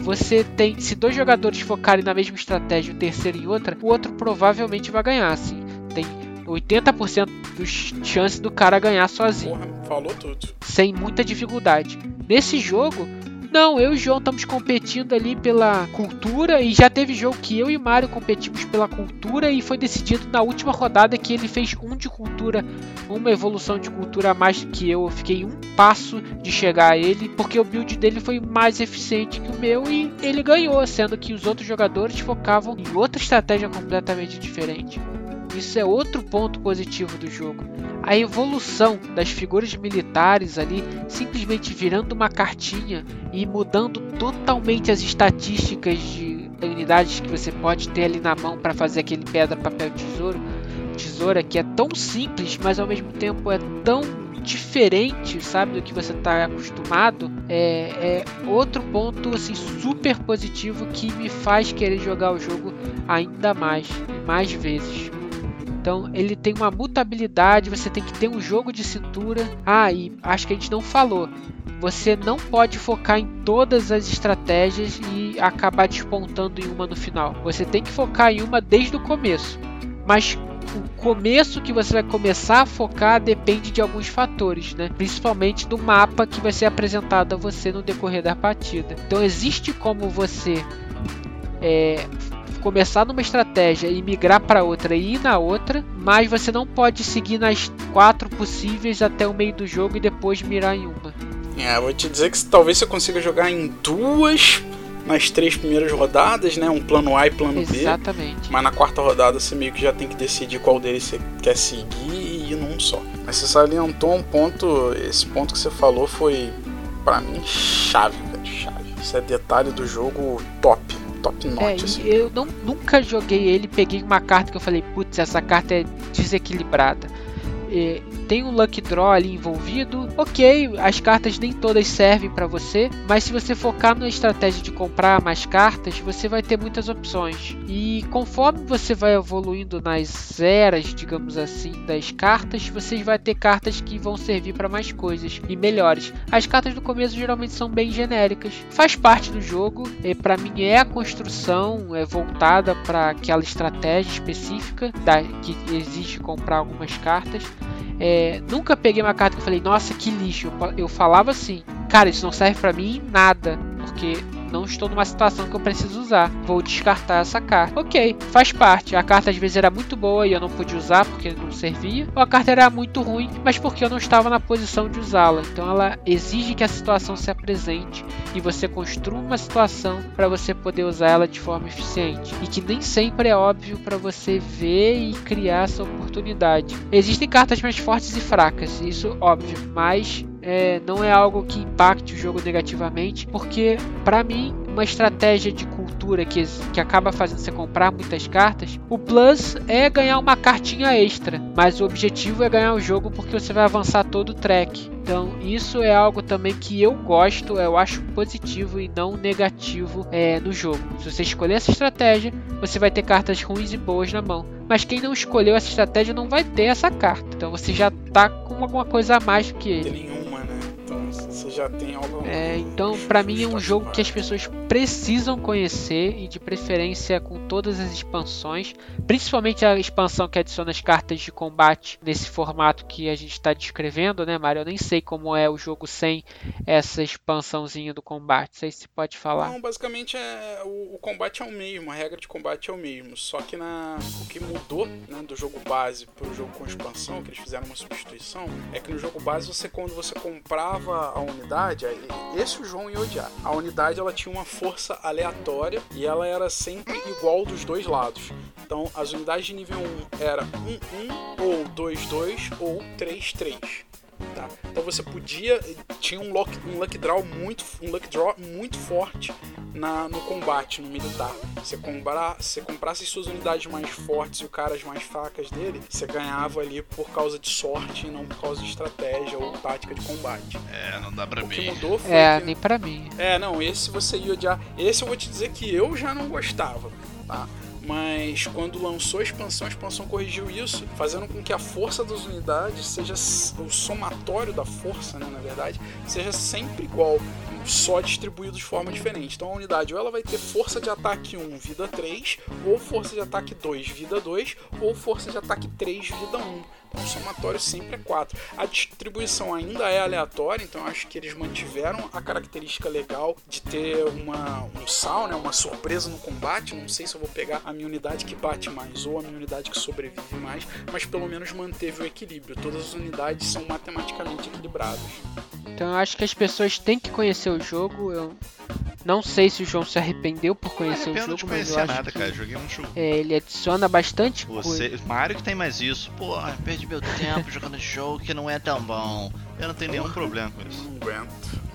você tem, se dois jogadores focarem na mesma estratégia e o terceiro em outra, o outro provavelmente vai ganhar, assim. Tem oitenta por cento dos chances do cara ganhar sozinho. Porra, falou tudo. Sem muita dificuldade. Nesse jogo, não, eu e o João estamos competindo ali pela cultura e já teve jogo que eu e o Mário competimos pela cultura e foi decidido na última rodada que ele fez um de cultura, uma evolução de cultura a mais que eu. Eu fiquei um passo de chegar a ele porque o build dele foi mais eficiente que o meu e ele ganhou, sendo que os outros jogadores focavam em outra estratégia completamente diferente. Isso é outro ponto positivo do jogo. A evolução das figuras militares ali, simplesmente virando uma cartinha e mudando totalmente as estatísticas de unidades que você pode ter ali na mão para fazer aquele pedra, papel, tesouro. Tesoura que é tão simples, mas ao mesmo tempo é tão diferente, sabe, do que você está acostumado. É, é outro ponto assim, super positivo que me faz querer jogar o jogo ainda mais, mais vezes. Então ele tem uma mutabilidade, você tem que ter um jogo de cintura. Ah, e acho que a gente não falou, você não pode focar em todas as estratégias e acabar despontando em uma no final. Você tem que focar em uma desde o começo, mas o começo que você vai começar a focar depende de alguns fatores, né? Principalmente do mapa que vai ser apresentado a você no decorrer da partida. Então existe como você é, começar numa estratégia e migrar para outra e ir na outra, mas você não pode seguir nas quatro possíveis até o meio do jogo e depois mirar em uma. É, vou te dizer que talvez eu consiga jogar em duas... nas três primeiras rodadas, né? Um plano A e plano B. Exatamente. Mas na quarta rodada você meio que já tem que decidir qual deles você quer seguir e ir num só. Mas você salientou um ponto, esse ponto que você falou foi, pra mim, chave, velho, chave. Isso é detalhe do jogo top, top notch, é, assim. Eu não, nunca joguei ele, peguei uma carta que eu falei, putz, essa carta é desequilibrada. É, tem um luck draw ali envolvido, ok, as cartas nem todas servem para você, mas se você focar na estratégia de comprar mais cartas, você vai ter muitas opções, e conforme você vai evoluindo nas eras, digamos assim, das cartas, você vai ter cartas que vão servir para mais coisas e melhores. As cartas do começo geralmente são bem genéricas, faz parte do jogo, é, para mim é a construção é voltada para aquela estratégia específica da, que exige comprar algumas cartas. É, nunca peguei uma carta que eu falei, nossa, que lixo. Eu, eu falava assim, cara, isso não serve pra mim em nada, porque não estou numa situação que eu preciso usar, vou descartar essa carta. Ok, faz parte. A carta às vezes era muito boa e eu não pude usar porque não servia, ou a carta era muito ruim, mas porque eu não estava na posição de usá-la. Então ela exige que a situação se apresente e você construa uma situação para você poder usar ela de forma eficiente, e que nem sempre é óbvio para você ver e criar essa oportunidade. Existem cartas mais fortes e fracas, isso óbvio, mas é, não é algo que impacte o jogo negativamente, porque para mim uma estratégia de cultura que, que acaba fazendo você comprar muitas cartas, o plus é ganhar uma cartinha extra, mas o objetivo é ganhar o jogo porque você vai avançar todo o track. Então isso é algo também que eu gosto, eu acho positivo e não negativo é, no jogo. Se você escolher essa estratégia, você vai ter cartas ruins e boas na mão, mas quem não escolheu essa estratégia não vai ter essa carta, então você já tá com alguma coisa a mais que ele. Você já tem algo... É, então pra mim é um jogo que as pessoas precisam conhecer, e de preferência com todas as expansões, principalmente a expansão que adiciona as cartas de combate nesse formato que a gente está descrevendo, né, Mário? Eu nem sei como é o jogo sem essa expansãozinha do combate, não sei se pode falar. Não, basicamente é, o, o combate é o mesmo, a regra de combate é o mesmo, só que na, o que mudou, né, do jogo base pro jogo com expansão, que eles fizeram uma substituição, é que no jogo base você, quando você comprava a unidade, esse o João ia odiar. A unidade, ela tinha uma força aleatória e ela era sempre igual dos dois lados. Então as unidades de nível um era um um ou dois dois ou três três, tá? Então você podia, tinha um luck, um luck draw muito, um luck draw muito forte na, no combate, no militar. Você comprar, se comprasse suas unidades mais fortes e os caras mais fracas dele, você ganhava ali por causa de sorte e não por causa de estratégia ou tática de combate. É, não dá pra mim. O que mudou foi é, que... nem pra mim. É, não, esse você ia odiar. Esse eu vou te dizer que eu já não gostava, tá? Mas quando lançou a expansão, a expansão corrigiu isso, fazendo com que a força das unidades seja, o somatório da força, né, na verdade, seja sempre igual, só distribuído de forma diferente. Então a unidade ou ela vai ter força de ataque um, vida três, ou força de ataque dois, vida dois, ou força de ataque três, vida um. Então o somatório sempre é quatro. A distribuição ainda é aleatória, então eu acho que eles mantiveram a característica legal de ter uma, um sal, né, uma surpresa no combate. Não sei se eu vou pegar a minha unidade que bate mais ou a minha unidade que sobrevive mais, mas pelo menos manteve o equilíbrio. Todas as unidades são matematicamente equilibradas. Então eu acho que as pessoas têm que conhecer o jogo. Eu não sei se o João se arrependeu por conhecer o jogo, de mas eu acho nada, que cara. Joguei um jogo. É, ele adiciona bastante Você... coisa. Mário que tem mais isso. Pô, perdi meu tempo jogando jogo que não é tão bom. Eu não tenho nenhum problema com isso.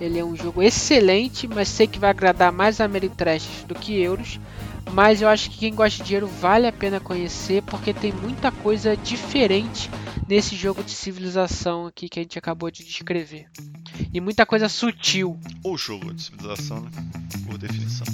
Ele é um jogo excelente, mas sei que vai agradar mais Ameritrash do que Euros. Mas eu acho que quem gosta de dinheiro vale a pena conhecer, porque tem muita coisa diferente nesse jogo de civilização aqui que a gente acabou de descrever. E muita coisa sutil. Ou jogo de civilização, né? Por definição.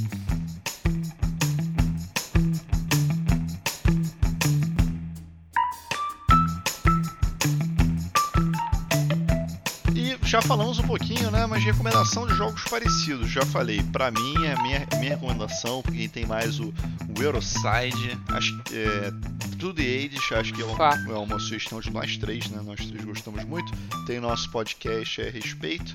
já falamos um pouquinho, né? Mas recomendação de jogos parecidos, já falei. Pra mim, a minha, minha recomendação, quem tem mais o, o Euroside, acho, é, Through the Ages, acho que é uma, é uma sugestão de nós três, né? Nós três gostamos muito. Tem nosso podcast a respeito.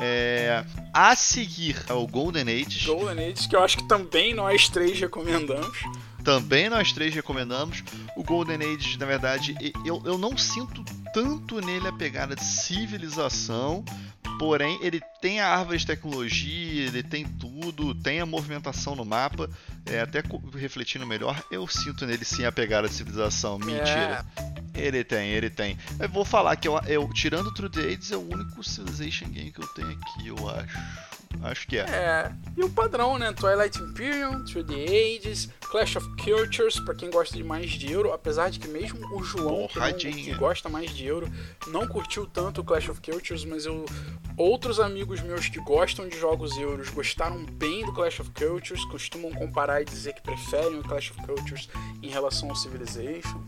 É, a seguir é o Golden Ages. Golden Ages, que eu acho que também nós três recomendamos. Também nós três recomendamos. O Golden Ages, na verdade, eu, eu não sinto tanto nele a pegada de civilização, porém ele tem a árvore de tecnologia, ele tem tudo, tem a movimentação no mapa, é, até refletindo melhor, eu sinto nele sim a pegada de civilização, mentira. É. Ele tem, ele tem. Eu vou falar que, eu, eu tirando o True Tales, é o único Civilization game que eu tenho aqui, eu acho. Acho que é. É. E o padrão, né? Twilight Imperium, Through the Ages, Clash of Cultures, pra quem gosta de mais de Euro, apesar de que mesmo o João, que, não, que gosta mais de Euro, não curtiu tanto o Clash of Cultures, mas eu, outros amigos meus que gostam de jogos Euros gostaram bem do Clash of Cultures, costumam comparar e dizer que preferem o Clash of Cultures em relação ao Civilization.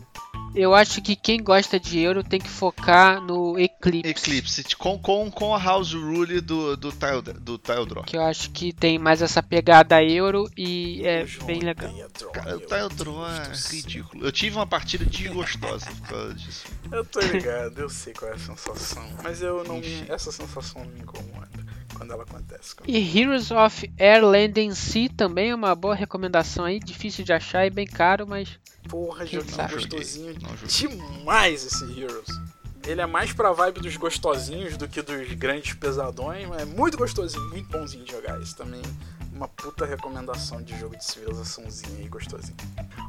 Eu acho que quem gosta de Euro tem que focar no Eclipse. Eclipse, com, com, com a House Rule do, do, tile, do Tile Draw. Que eu acho que tem mais essa pegada Euro e é eu bem legal. Draw, cara, o Tile Draw é ridículo. Eu tive uma partida desgostosa por causa disso. Eu tô ligado, eu sei qual é a sensação. Mas eu não me, essa sensação não me incomoda. Quando ela acontece. Quando... E Heroes of Air, Land and Sea também é uma boa recomendação aí, difícil de achar e bem caro, mas... Porra, joguinho gostosinho demais esse Heroes. Ele é mais pra vibe dos gostosinhos do que dos grandes pesadões, mas é muito gostosinho, muito bonzinho de jogar isso também. Uma puta recomendação de jogo de civilizaçãozinho aí, gostosinho.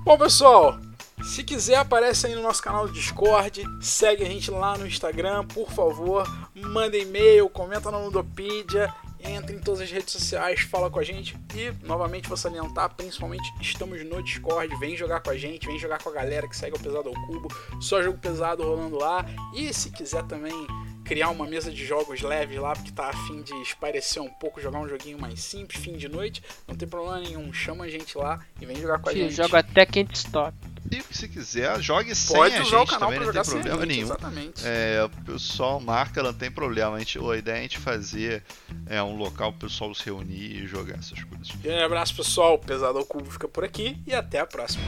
Bom, pessoal, se quiser aparece aí no nosso canal do Discord, segue a gente lá no Instagram, por favor, manda e-mail, comenta na Ludopédia, entra em todas as redes sociais, fala com a gente e, novamente, vou salientar, principalmente estamos no Discord, vem jogar com a gente, vem jogar com a galera que segue o Pesado ao Cubo, só jogo pesado rolando lá e, se quiser também... criar uma mesa de jogos leves lá, porque tá a fim de espairecer um pouco, jogar um joguinho mais simples, fim de noite, não tem problema nenhum, chama a gente lá e vem jogar com a Sim, gente. Joga até que a gente stop. E se quiser, jogue sem Pode a gente o canal também, não tem problema gente, nenhum. Exatamente. É, o pessoal marca, não tem problema, a, gente, a ideia é a gente fazer é, um local pro pessoal se reunir e jogar essas coisas. Um grande abraço, pessoal, o Pesado ao Cubo fica por aqui e até a próxima.